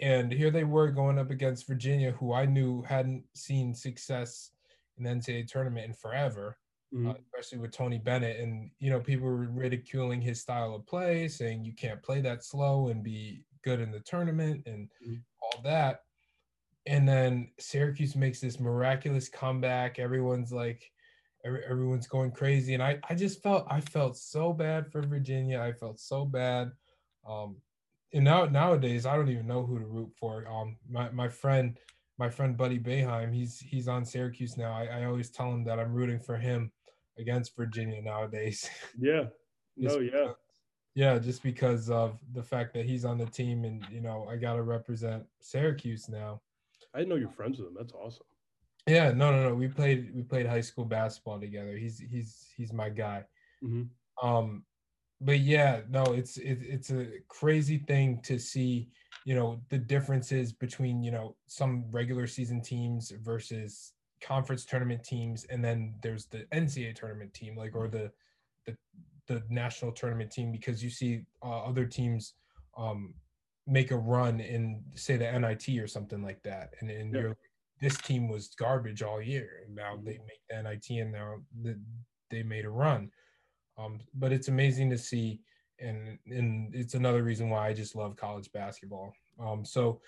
and here they were going up against Virginia, who I knew hadn't seen success in the N C double A tournament in forever. Mm-hmm. uh, especially with Tony Bennett, and you know people were ridiculing his style of play, saying you can't play that slow and be good in the tournament and mm-hmm. all that. And then Syracuse makes this miraculous comeback. Everyone's like, every, everyone's going crazy, and I, I just felt I felt so bad for Virginia. I felt so bad. Um, and now nowadays I don't even know who to root for. Um, my my friend. My friend Buddy Boeheim, he's he's on Syracuse now. I, I always tell him that I'm rooting for him against Virginia nowadays. Yeah. No, yeah. Because, yeah, just because of the fact that he's on the team and, you know, I got to represent Syracuse now. I didn't know you're friends with him. That's awesome. Yeah, no, no, no. We played we played high school basketball together. He's he's he's my guy. Mm-hmm. Um, but yeah, no, it's it, it's a crazy thing to see. You know, the differences between, you know, some regular season teams versus conference tournament teams. And then there's the N C double A tournament team, like, or the, the, the national tournament team, because you see uh, other teams um, make a run in say the N I T or something like that. And, and yeah. you're, this team was garbage all year and now they make the N I T and now the, they made a run. Um, but it's amazing to see. And and it's another reason why I just love college basketball. Um, so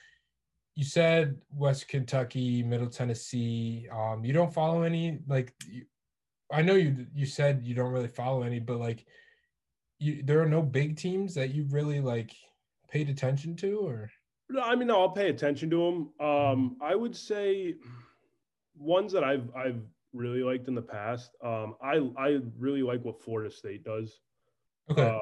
you said West Kentucky, Middle Tennessee. Um, you don't follow any, like, you, I know you you said you don't really follow any, but like, you, there are no big teams that you really like paid attention to, or? No, I mean, no, I'll pay attention to them. Um, I would say ones that I've I've really liked in the past. Um, I I really like what Florida State does. Okay. Um,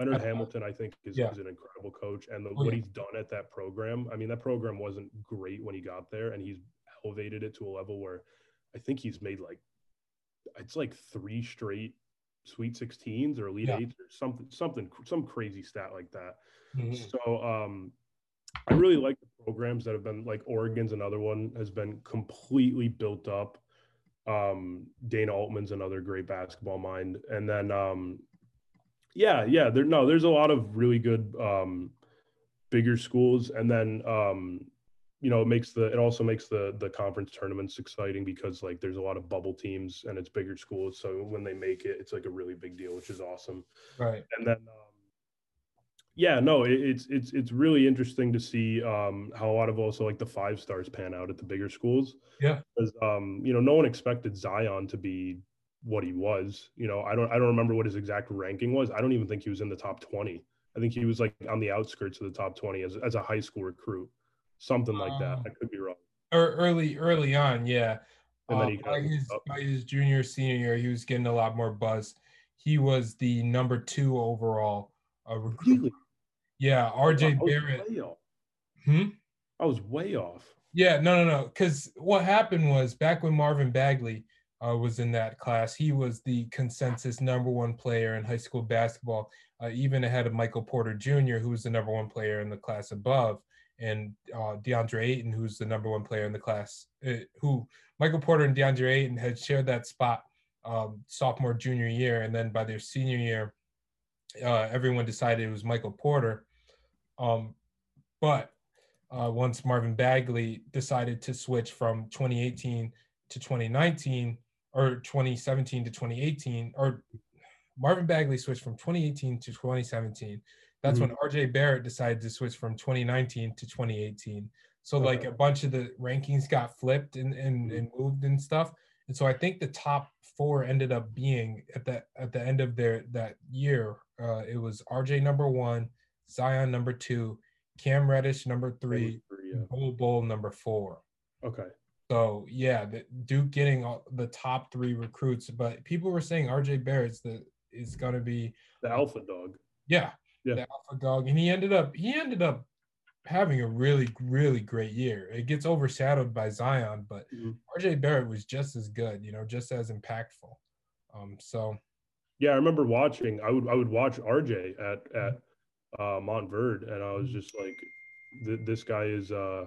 Leonard I, Hamilton, I think, is, yeah. is an incredible coach, and the, oh, what yeah. he's done at that program. I mean, that program wasn't great when he got there, and he's elevated it to a level where I think he's made like it's like three straight Sweet sixteens or Elite yeah. Eights or something, something, some crazy stat like that. Mm-hmm. So um, I really like the programs that have been like Oregon's another one has been completely built up. Um, Dana Altman's another great basketball mind, and then. Um, Yeah, yeah. There, no, there's a lot of really good, um, bigger schools, and then um, you know, it makes the it also makes the the conference tournaments exciting because like there's a lot of bubble teams and it's bigger schools, so when they make it, it's like a really big deal, which is awesome. Right. And then, um, yeah, no, it, it's it's it's really interesting to see um, how a lot of also like the five stars pan out at the bigger schools. Yeah. Because um, you know, no one expected Zion to be what he was, you know, I don't, I don't remember what his exact ranking was. I don't even think he was in the top twenty. I think he was like on the outskirts of the top twenty as as a high school recruit, something like um, that. I could be wrong. Or early, early on, yeah. And um, then he by, his, by his junior, senior year, he was getting a lot more buzz. He was the number two overall uh, recruit. Really? Yeah, R J Barrett. Hmm? I was way off. Yeah, no, no, no. Because what happened was back when Marvin Bagley uh, was in that class, he was the consensus number one player in high school basketball, uh, even ahead of Michael Porter Junior, who was the number one player in the class above, and uh, DeAndre Ayton, who's the number one player in the class, uh, who Michael Porter and DeAndre Ayton had shared that spot um, sophomore, junior year. And then by their senior year, uh, everyone decided it was Michael Porter. Um, but Uh, once Marvin Bagley decided to switch from twenty eighteen to twenty nineteen, or twenty seventeen to twenty eighteen, or Marvin Bagley switched from twenty eighteen to twenty seventeen. That's mm-hmm. when R J Barrett decided to switch from twenty nineteen to twenty eighteen. So okay. like a bunch of the rankings got flipped and, and, mm-hmm. and moved and stuff. And so I think the top four ended up being at the, at the end of their that year. Uh, it was R J number one, Zion number two, Cam Reddish number three, Bull yeah. Bull number four. Okay. So yeah, the, Duke getting all, the top three recruits, but people were saying R J Barrett's the is going to be the alpha dog. Yeah, yeah, the alpha dog, and he ended up he ended up having a really really great year. It gets overshadowed by Zion, but mm-hmm. R J Barrett was just as good, you know, just as impactful. Um, so yeah, I remember watching. I would I would watch R J at at. Mm-hmm. Uh, Montverde, and I was just like, th- this guy is uh,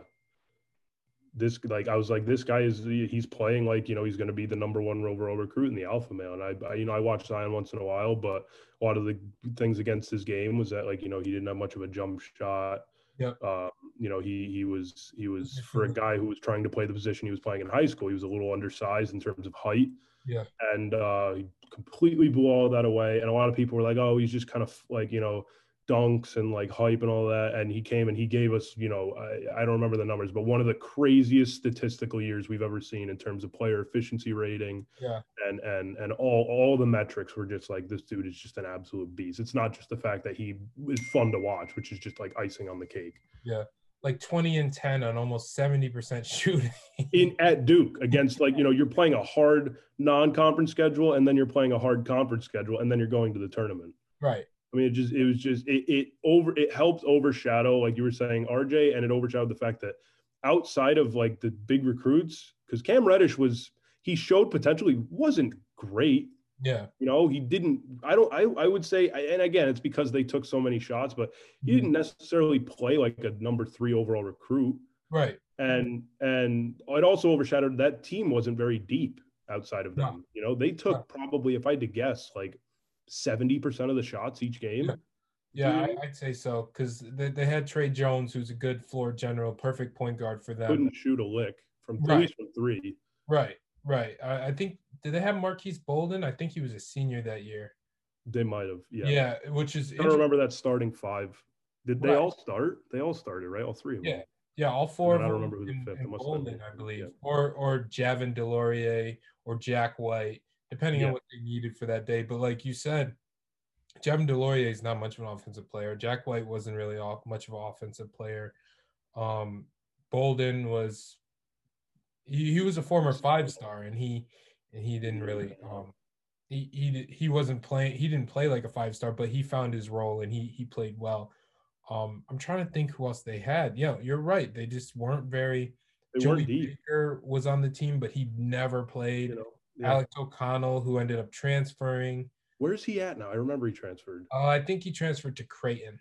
this like I was like this guy is he's playing like you know he's going to be the number one overall recruit in the alpha male. And I, I you know I watch Zion once in a while, but a lot of the things against his game was that like you know he didn't have much of a jump shot. Yeah. Um, you know he he was he was for a guy who was trying to play the position he was playing in high school, he was a little undersized in terms of height. Yeah. And uh, he completely blew all that away. And a lot of people were like, oh, he's just kind of like you know. dunks and like hype and all that, and he came and he gave us you know I, I don't remember the numbers, but one of the craziest statistical years we've ever seen in terms of player efficiency rating, yeah and and and all all the metrics were just like, this dude is just an absolute beast. It's not just the fact that he is fun to watch, which is just like icing on the cake. Yeah, like twenty and ten on almost seventy percent shooting in at Duke against like you know you're playing a hard non-conference schedule, and then you're playing a hard conference schedule, and then you're going to the tournament, right? I mean, it just, it was just, it, it over, it helped overshadow, like you were saying, R J, and it overshadowed the fact that outside of like the big recruits, because Cam Reddish was, he showed potentially wasn't great. Yeah. You know, he didn't, I don't, I, I would say, and again, it's because they took so many shots, but he didn't necessarily play like a number three overall recruit. Right. And, and it also overshadowed that team wasn't very deep outside of them. No. You know, they took no. probably, if I had to guess, like, seventy percent of the shots each game. Yeah, yeah, I'd say so, because they, they had Trey Jones, who's a good floor general, perfect point guard for them. Couldn't shoot a lick from three, right. from three. Right, right. I, I think – did they have Marquise Bolden? I think he was a senior that year. They might have, yeah. Yeah, which is – I don't remember that starting five. Did they right. all start? They all started, right? All three of them. Yeah, yeah all four I mean, of them. I don't remember who the fifth. And Bolden, I believe, yeah. or, or Javon Delorier or Jack White. Depending yeah. on what they needed for that day. But like you said, Javon Delorier is not much of an offensive player. Jack White wasn't really off much of an offensive player. Um, Bolden was he, he was a former five star, and he and he didn't really um, he he he wasn't playing he didn't play like a five star, but he found his role and he he played well. Um, I'm trying to think who else they had. Yeah, you're right. They just weren't very. They Joey weren't deep. Baker was on the team, but he never played. You know. Yeah. Alex O'Connell, who ended up transferring. Where's he at now? I remember he transferred. Uh, I think he transferred to Creighton.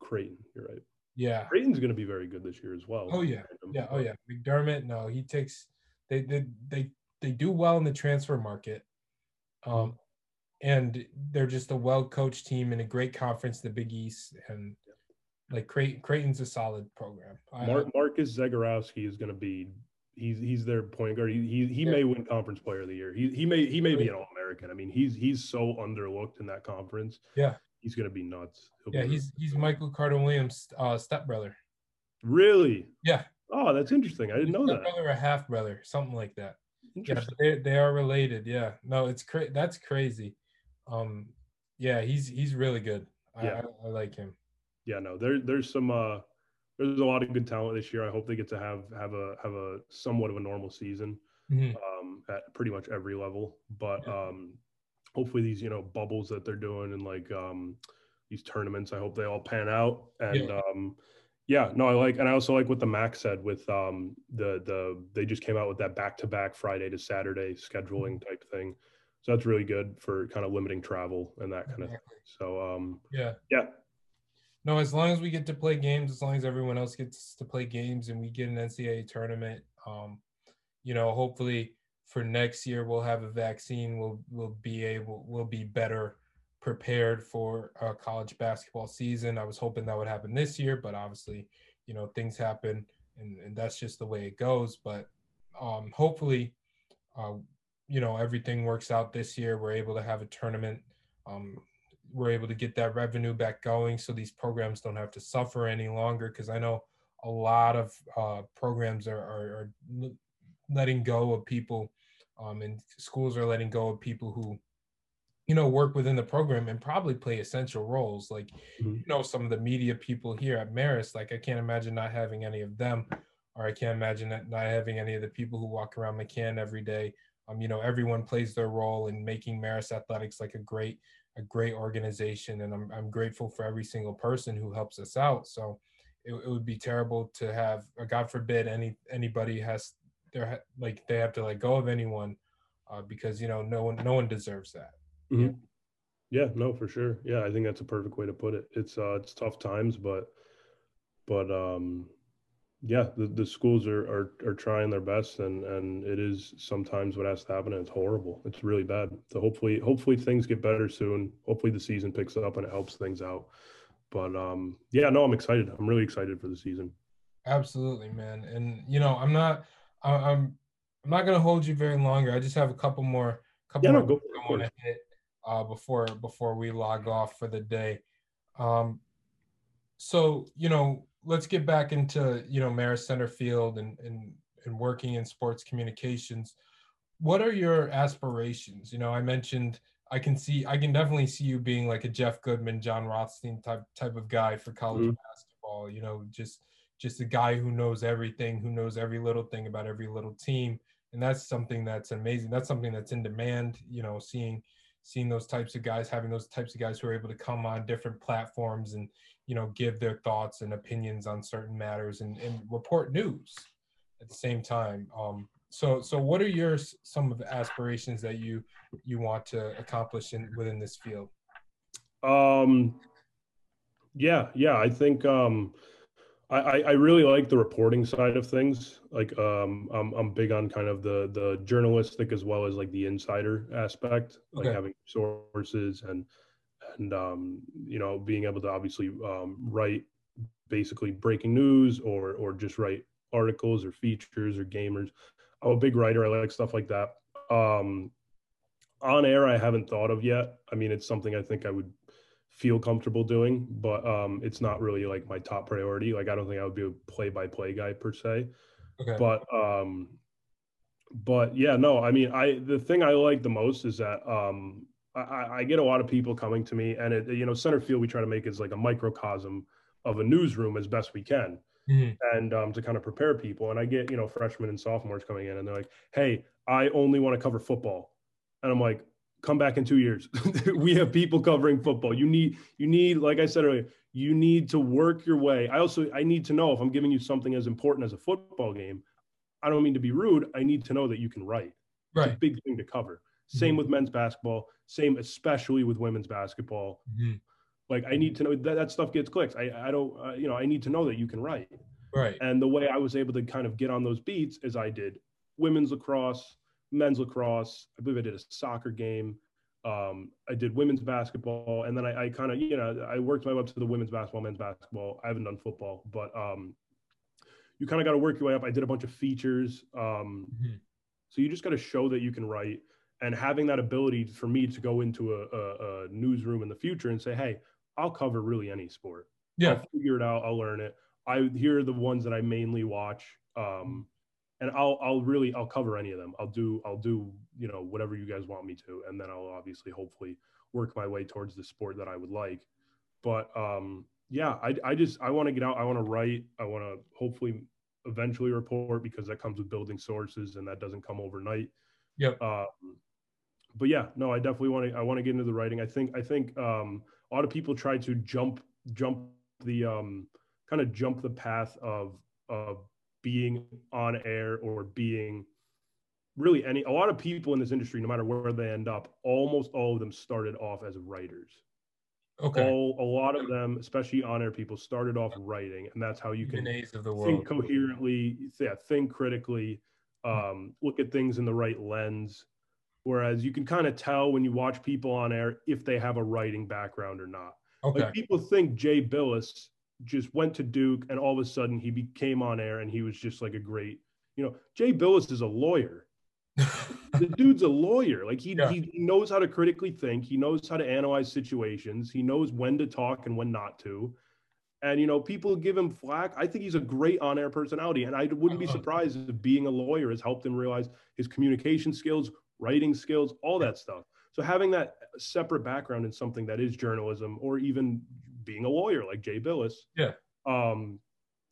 Creighton, you're right. Yeah. Creighton's going to be very good this year as well. Oh, yeah. Yeah, oh, yeah. McDermott, no, he takes they, – they they they do well in the transfer market. Um, and they're just a well-coached team in a great conference, the Big East, and like Creighton, Creighton's a solid program. Mark, Marcus Zagorowski is going to be – He's he's their point guard. He he, he yeah. may win conference player of the year. He he may he may be an All-American. I mean, he's he's so underlooked in that conference. Yeah, he's gonna be nuts. He'll yeah, be he's he's Michael Carter Williams' uh, stepbrother. Really? Yeah. Oh, that's interesting. I didn't he's know that. Brother or half brother, something like that. Yeah, they they are related. Yeah. No, it's cra- that's crazy. Um, yeah, he's he's really good. I, yeah, I, I like him. Yeah. No, there there's some. Uh, There's a lot of good talent this year. I hope they get to have have a have a somewhat of a normal season mm-hmm. um, at pretty much every level. But yeah. um, hopefully these you know bubbles that they're doing and like um, these tournaments, I hope they all pan out. And yeah, um, Yeah, no, I like, and I also like what the M A C said with um, the, the, they just came out with that back-to-back Friday to Saturday scheduling type thing. So that's really good for kind of limiting travel and that kind of thing. So, um, yeah. Yeah. No, as long as we get to play games, as long as everyone else gets to play games and we get an N C double A tournament, um, you know, hopefully for next year, we'll have a vaccine. We'll, we'll be able, we'll be better prepared for a college basketball season. I was hoping that would happen this year, but obviously, you know, things happen and, and that's just the way it goes. But um, hopefully, uh, you know, everything works out this year. We're able to have a tournament. Um, we're able to get that revenue back going so these programs don't have to suffer any longer, because I know a lot of uh, programs are, are, are letting go of people um, and schools are letting go of people who, you know, work within the program and probably play essential roles. Like, mm-hmm. you know, some of the media people here at Marist, like I can't imagine not having any of them, or I can't imagine not having any of the people who walk around McCann every day. Um, you know, everyone plays their role in making Marist Athletics like a great, a great organization. And I'm, I'm grateful for every single person who helps us out. So it, it would be terrible to have, uh, God forbid, any, anybody has their, like, they have to let go of anyone uh, because, you know, no one, no one deserves that. Mm-hmm. Yeah, no, for sure. Yeah. I think that's a perfect way to put it. It's, uh, it's tough times, but, but, um, yeah, the, the schools are, are are trying their best, and, and it is sometimes what has to happen, and it's horrible. It's really bad. So hopefully hopefully things get better soon. Hopefully the season picks up and it helps things out. But, um, yeah, no, I'm excited. I'm really excited for the season. Absolutely, man. And, you know, I'm not I'm I'm not going to hold you very longer. I just have a couple more couple yeah, more no, go I want to hit uh, before, before we log off for the day. Um, so, you know, let's get back into, you know, Marist Centerfield and, and, and working in sports communications. What are your aspirations? You know, I mentioned, I can see, I can definitely see you being like a Jeff Goodman, John Rothstein type type of guy for college mm-hmm. basketball, you know, just, just a guy who knows everything, who knows every little thing about every little team. And that's something that's amazing. That's something that's in demand, you know, seeing, seeing those types of guys, having those types of guys who are able to come on different platforms and, you know, give their thoughts and opinions on certain matters and, and report news at the same time. Um, so, so what are your, some of the aspirations that you, you want to accomplish in, within this field? Um, yeah, yeah, I think, um, I, I really like the reporting side of things. Like, um, I'm, I'm big on kind of the, the journalistic as well as like the insider aspect, like okay. having sources and, and, um, you know, being able to obviously, um, write basically breaking news or, or just write articles or features or gamers. I'm a big writer. I like stuff like that. Um, on air, I haven't thought of yet. I mean, it's something I think I would feel comfortable doing, but um, it's not really like my top priority. Like, I don't think I would be a play-by-play guy per se, okay. but, um, but yeah, no, I mean, I, the thing I like the most is that, um, I, I get a lot of people coming to me, and it, you know, Centerfield, we try to make it like a microcosm of a newsroom as best we can. Mm-hmm. And um, to kind of prepare people. And I get, you know, freshmen and sophomores coming in and they're like, hey, I only want to cover football. And I'm like, come back in two years. We have people covering football. You need, you need, like I said earlier, you need to work your way. I also, I need to know if I'm giving you something as important as a football game, I don't mean to be rude. I need to know that you can write. Right. It's a big thing to cover. Same with men's basketball, same especially with women's basketball. Mm-hmm. Like, I need to know that that stuff gets clicks. I, I don't, uh, you know, I need to know that you can write. Right. And the way I was able to kind of get on those beats is I did women's lacrosse, men's lacrosse. I believe I did a soccer game. Um, I did women's basketball. And then I, I kind of, you know, I worked my way up to the women's basketball, men's basketball. I haven't done football, but um, you kind of got to work your way up. I did a bunch of features. Um, mm-hmm. So you just got to show that you can write. And having that ability for me to go into a, a, a newsroom in the future and say, hey, I'll cover really any sport. Yeah. I'll figure it out. I'll learn it. I here are the ones that I mainly watch. Um, and I'll, I'll really, I'll cover any of them. I'll do, I'll do, you know, whatever you guys want me to. And then I'll obviously hopefully work my way towards the sport that I would like. But um, yeah, I, I just, I want to get out. I want to write. I want to hopefully eventually report, because that comes with building sources and that doesn't come overnight. Yep. Um, But yeah, no, I definitely want to, I want to get into the writing. I think, I think um, a lot of people try to jump, jump the um, kind of jump the path of of being on air or being really any, a lot of people in this industry, no matter where they end up, almost all of them started off as writers. Okay. All, a lot of them, especially on air people, started off writing, and that's how you can of the world. think coherently, yeah, think critically, um, look at things in the right lens. Whereas you can kind of tell when you watch people on air if they have a writing background or not. Okay. Like people think Jay Billis just went to Duke and all of a sudden he became on air and he was just like a great, you know, Jay Billis is a lawyer. The dude's a lawyer. Like he, yeah. he knows how to critically think. He knows how to analyze situations. He knows when to talk and when not to. And, you know, people give him flack. I think he's a great on-air personality. And I wouldn't be surprised if being a lawyer has helped him realize his communication skills, writing skills, all that stuff. So having that separate background in something that is journalism or even being a lawyer like Jay Billis, yeah, um,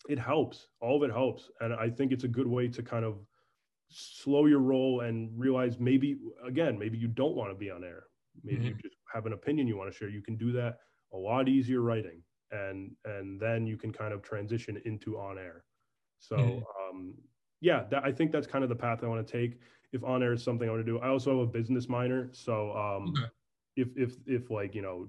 it helps. All of it helps. And I think it's a good way to kind of slow your roll and realize maybe, again, maybe you don't want to be on air. Maybe mm-hmm. you just have an opinion you want to share. You can do that a lot easier writing. And and then you can kind of transition into on air. So, mm-hmm. um, yeah, that, I think that's kind of the path I want to take. If on air is something I want to do, I also have a business minor. So um, okay. if, if, if like, you know,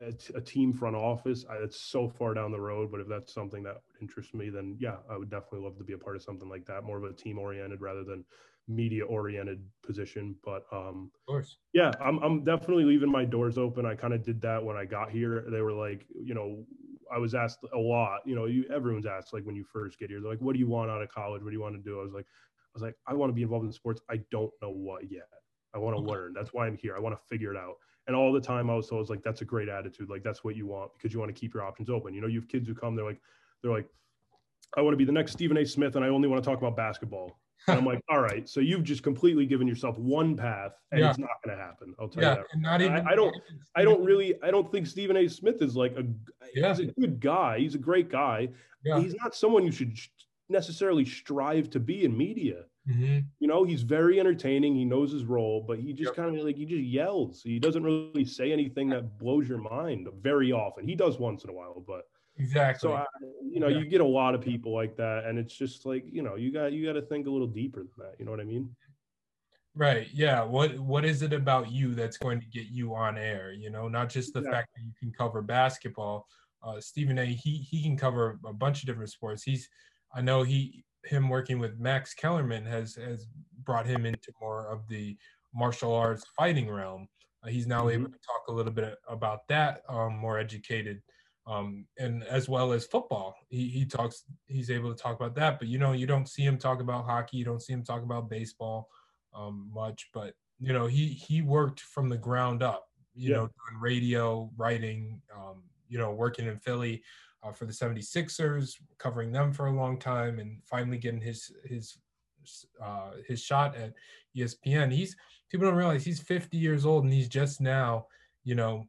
a, a team front office, I, it's so far down the road, but if that's something that would interest me, then yeah, I would definitely love to be a part of something like that, more of a team oriented rather than media oriented position. But um, of course. yeah, I'm, I'm definitely leaving my doors open. I kind of did that when I got here. They were like, you know, I was asked a lot, you know, you, everyone's asked, like when you first get here, they're like, what do you want out of college? What do you want to do? I was like, I was like, I want to be involved in sports. I don't know what yet. I want to okay. learn. That's why I'm here. I want to figure it out. And all the time I was always like, that's a great attitude. Like, that's what you want because you want to keep your options open. You know, you have kids who come, they're like, they're like, I want to be the next Stephen A. Smith and I only want to talk about basketball. And I'm like, all right, so you've just completely given yourself one path and yeah. it's not going to happen. I'll tell yeah. you that. And not even, I, I don't, I don't really, I don't think Stephen A. Smith is like a, yeah. he's a good guy. He's a great guy. Yeah. He's not someone you should necessarily strive to be in media. Mm-hmm. You know, he's very entertaining. He knows his role, but he just yep. kind of like, he just yells. He doesn't really say anything that blows your mind very often. He does once in a while, but exactly. So, I, you know, yeah. you get a lot of people like that. And it's just like, you know, you got, you got to think a little deeper than that. You know what I mean? Right. Yeah. What, what is it about you that's going to get you on air? You know, not just the exactly. fact that you can cover basketball. Uh, Stephen A, he, he can cover a bunch of different sports. He's, I know he, him working with Max Kellerman has has brought him into more of the martial arts fighting realm. Uh, he's now mm-hmm. able to talk a little bit about that, um, more educated, um, and as well as football. He he talks, he's able to talk about that, but you know, you don't see him talk about hockey. You don't see him talk about baseball um, much, but you know, he, he worked from the ground up, you yeah. know, doing radio, writing, um, you know, working in Philly. Uh, for the seventy-sixers, covering them for a long time, and finally getting his his uh, his shot at E S P N. He's people don't realize he's fifty years old, and he's just now, you know,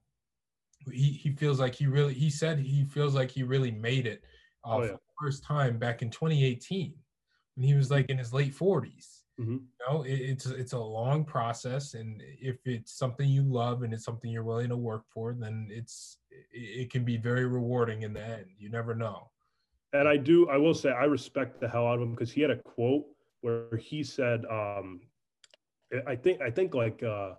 he, he feels like he really he said he feels like he really made it uh, oh, yeah. for the first time back in twenty eighteen when he was like in his late forties. Mm-hmm. You know, it, it's it's a long process, and if it's something you love and it's something you're willing to work for, then it's it, it can be very rewarding in the end. You never know. And I do, I will say, I respect the hell out of him because he had a quote where he said, um, "I think I think like uh,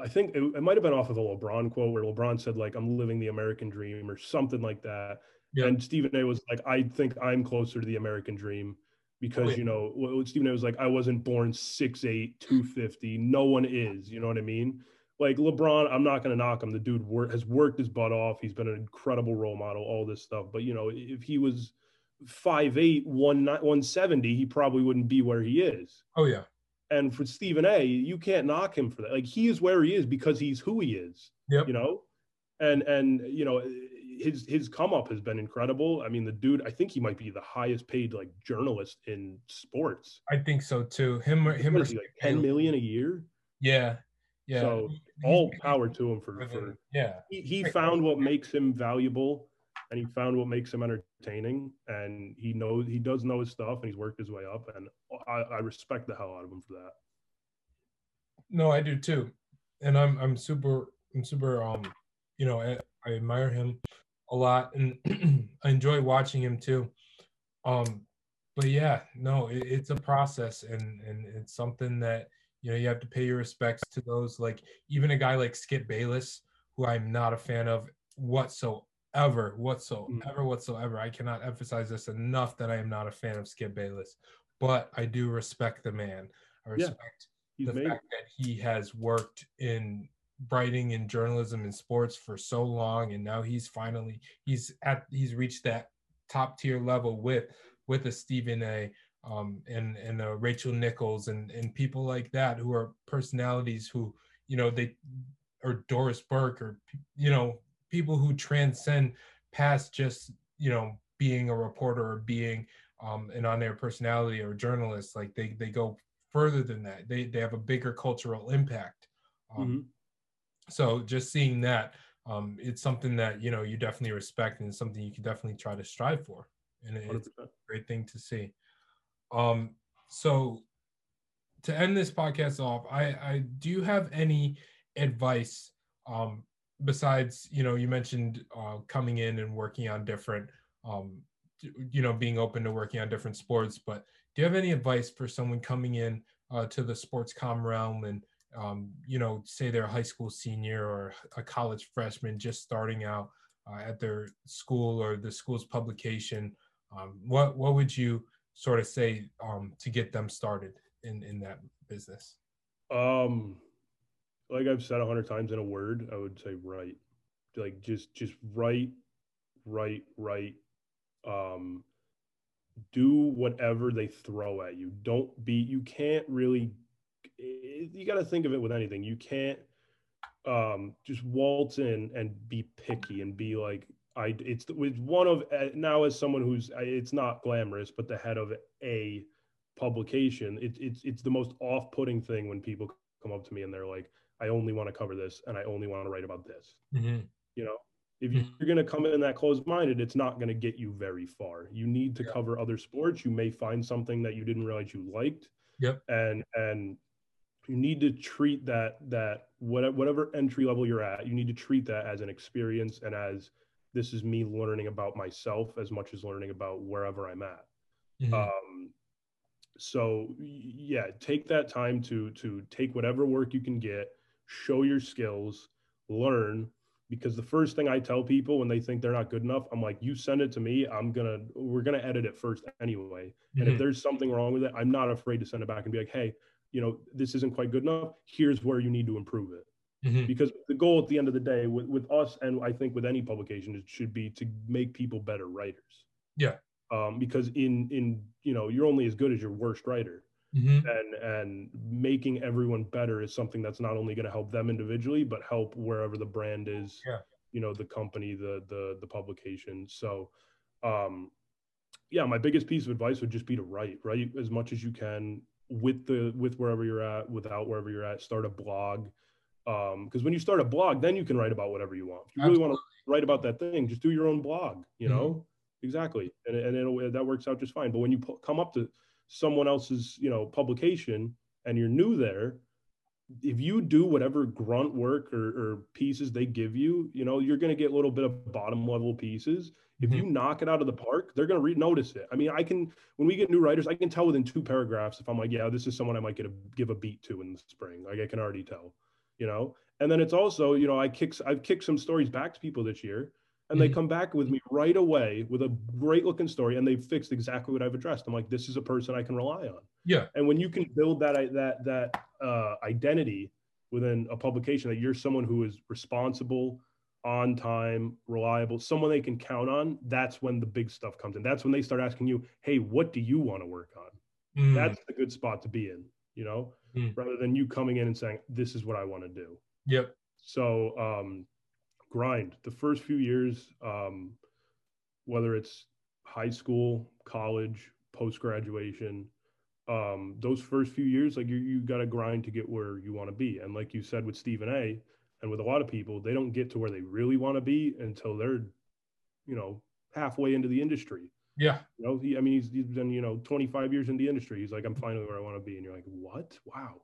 I think it, it might have been off of a LeBron quote where LeBron said like I'm living the American dream or something like that." Yeah. And Stephen A. was like, "I think I'm closer to the American dream." Because, oh, yeah. you know, Stephen A was like, I wasn't born six eight, two fifty. No one is. You know what I mean? Like LeBron, I'm not going to knock him. The dude wor- has worked his butt off. He's been an incredible role model, all this stuff. But, you know, if he was five eight, one seventy, he probably wouldn't be where he is. Oh, yeah. And for Stephen A, you can't knock him for that. Like he is where he is because he's who he is, yep. you know? And, and you know, his his come up has been incredible. I mean, the dude, I think he might be the highest paid like journalist in sports. I think so too. Him or him or like ten million a year. Yeah. Yeah. So all power to him for, for yeah. He, he found what makes him valuable and he found what makes him entertaining. And he knows he does know his stuff and he's worked his way up. And I, I respect the hell out of him for that. No, I do too. And I'm I'm super I'm super um you know I, I admire him. a lot, and I enjoy watching him too. Um, but yeah, no, it, it's a process, and and it's something that, you know, you have to pay your respects to those, like even a guy like Skip Bayless, who I'm not a fan of whatsoever, whatsoever, whatsoever. I cannot emphasize this enough that I am not a fan of Skip Bayless, but I do respect the man. I respect yeah, the made. fact that he has worked in writing and journalism and sports for so long, and now he's finally he's at he's reached that top tier level with with a Stephen A. Um, and and uh, Rachel Nichols and and people like that, who are personalities who, you know, they or Doris Burke, or, you know, people who transcend past just, you know, being a reporter or being um, an on-air personality or journalist. Like they they go further than that. They they have a bigger cultural impact. Um, mm-hmm. So just seeing that, um, it's something that, you know, you definitely respect, and it's something you can definitely try to strive for. And it's a great thing to see. Um, so to end this podcast off, I, I do you have any advice, um, besides, you know, you mentioned, uh, coming in and working on different, um, you know, being open to working on different sports, but do you have any advice for someone coming in, uh, to the sports comm realm and, um, you know, say they're a high school senior or a college freshman just starting out, uh, at their school or the school's publication? Um, what, what would you sort of say um, to get them started in, in that business? Um, like I've said a hundred times in a word, I would say write. Like just just write, write, write. Um, do whatever they throw at you. Don't be, you can't really, you got to think of it with anything. You can't um, just waltz in and be picky and be like, I, it's with one of now as someone who's it's not glamorous, but the head of a publication, it, it's it's the most off-putting thing when people come up to me and they're like, I only want to cover this and I only want to write about this. Mm-hmm. You know, if you're going to come in that closed-minded, it's not going to get you very far. You need to yeah. cover other sports. You may find something that you didn't realize you liked. Yep. And and you need to treat that that whatever entry level you're at, you need to treat that as an experience and as this is me learning about myself as much as learning about wherever I'm at. Mm-hmm. Um, so yeah, take that time to, to take whatever work you can get, show your skills, learn, because the first thing I tell people when they think they're not good enough, I'm like, you send it to me. I'm going to, we're going to edit it first anyway. Mm-hmm. And if there's something wrong with it, I'm not afraid to send it back and be like, hey, you know, this isn't quite good enough. Here's where you need to improve it. Mm-hmm. Because the goal at the end of the day with, with us, and I think with any publication, it should be to make people better writers. Yeah. Um, because in, in, you know, you're only as good as your worst writer. Mm-hmm. And, and making everyone better is something that's not only going to help them individually, but help wherever the brand is, yeah. you know, the company, the, the, the publication. So, um, yeah, my biggest piece of advice would just be to write, write as much as you can with the, with wherever you're at, without wherever you're at, start a blog. Um, because when you start a blog, then you can write about whatever you want. If you really Absolutely. want to write about that thing, just do your own blog, you know? Mm-hmm. Exactly. And, and it'll, that works out just fine. But when you po- come up to someone else's, you know, publication and you're new there, if you do whatever grunt work or, or pieces they give you, you know, you're going to get a little bit of bottom level pieces. If mm-hmm. you knock it out of the park, they're going to re- notice it. I mean, I can, when we get new writers, I can tell within two paragraphs if I'm like, yeah, this is someone I might get a, give a beat to in the spring. Like I can already tell. You know, and then it's also, you know, I kick, I've kicked some stories back to people this year and mm-hmm. they come back with me right away with a great looking story and they've fixed exactly what I've addressed. I'm like, this is a person I can rely on. Yeah. And when you can build that, that, that uh, identity within a publication that you're someone who is responsible, on time, reliable, someone they can count on, that's when the big stuff comes in. That's when they start asking you, hey, what do you want to work on? Mm. That's the good spot to be in, you know? Rather than you coming in and saying, this is what I want to do. Yep. So um, grind. The first few years, um, whether it's high school, college, post-graduation, um, those first few years, like you you got to grind to get where you want to be. And like you said with Stephen A, and with a lot of people, they don't get to where they really want to be until they're, you know, halfway into the industry. Yeah. You know, he, I mean, he's, he's been, you know, twenty-five years in the industry. He's like, I'm finally where I want to be. And you're like, what? Wow.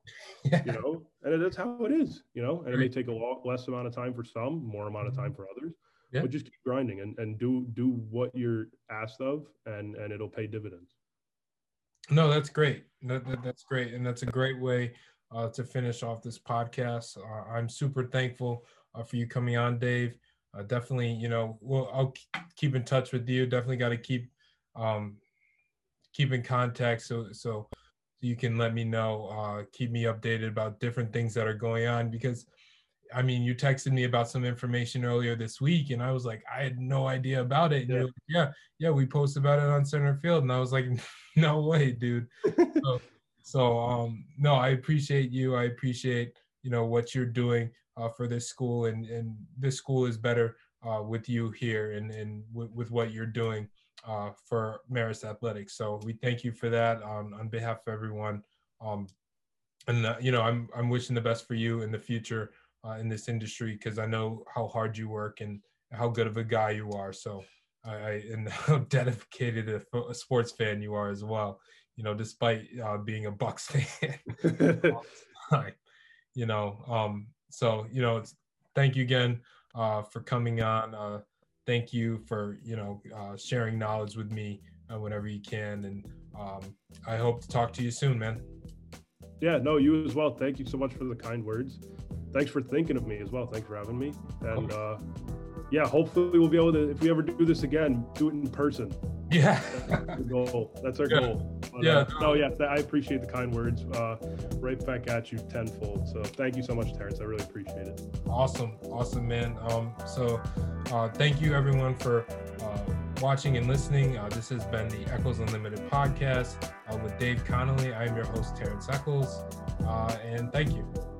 Yeah. You know, and that's how it is, you know, and it may take a lot less amount of time for some, more amount of time for others. yeah. But just keep grinding and, and do do what you're asked of, and, and it'll pay dividends. No, that's great. That, that, that's great. And that's a great way uh, to finish off this podcast. Uh, I'm super thankful uh, for you coming on, Dave. Uh, definitely, you know, well, I'll keep in touch with you. Definitely got to keep um, keep in contact so so you can let me know, uh, keep me updated about different things that are going on. Because, I mean, you texted me about some information earlier this week, and I was like, I had no idea about it. And yeah, you were like, yeah, yeah, we posted about it on Centerfield. And I was like, no way, dude. so, so um, no, I appreciate you. I appreciate, you know, what you're doing uh, for this school, and, and this school is better uh, with you here, and, and w- with what you're doing uh, for Marist Athletics. So we thank you for that um, on behalf of everyone. Um, and, uh, you know, I'm, I'm wishing the best for you in the future Uh, in this industry, because I know how hard you work and how good of a guy you are. So I, I and how dedicated a, a sports fan you are as well, you know, despite uh, being a Bucks fan. you know, um, so, you know, it's, thank you again uh, for coming on. Uh, thank you for, you know, uh, sharing knowledge with me uh, whenever you can. And um, I hope to talk to you soon, man. Yeah, no, you as well. Thank you so much for the kind words. Thanks for thinking of me as well. Thanks for having me. And uh, yeah, hopefully we'll be able to, if we ever do this again, do it in person. Yeah. That's our goal. That's our yeah. goal. But, yeah. Uh, no, yeah. Th- I appreciate the kind words. Uh, right back at you tenfold. So thank you so much, Terrence. I really appreciate it. Awesome. Awesome, man. Um, so uh, thank you everyone for uh, watching and listening. Uh, this has been the Echols Unlimited podcast uh, with Dave Connelly. I'm your host, Terrence Echols. Uh, and thank you.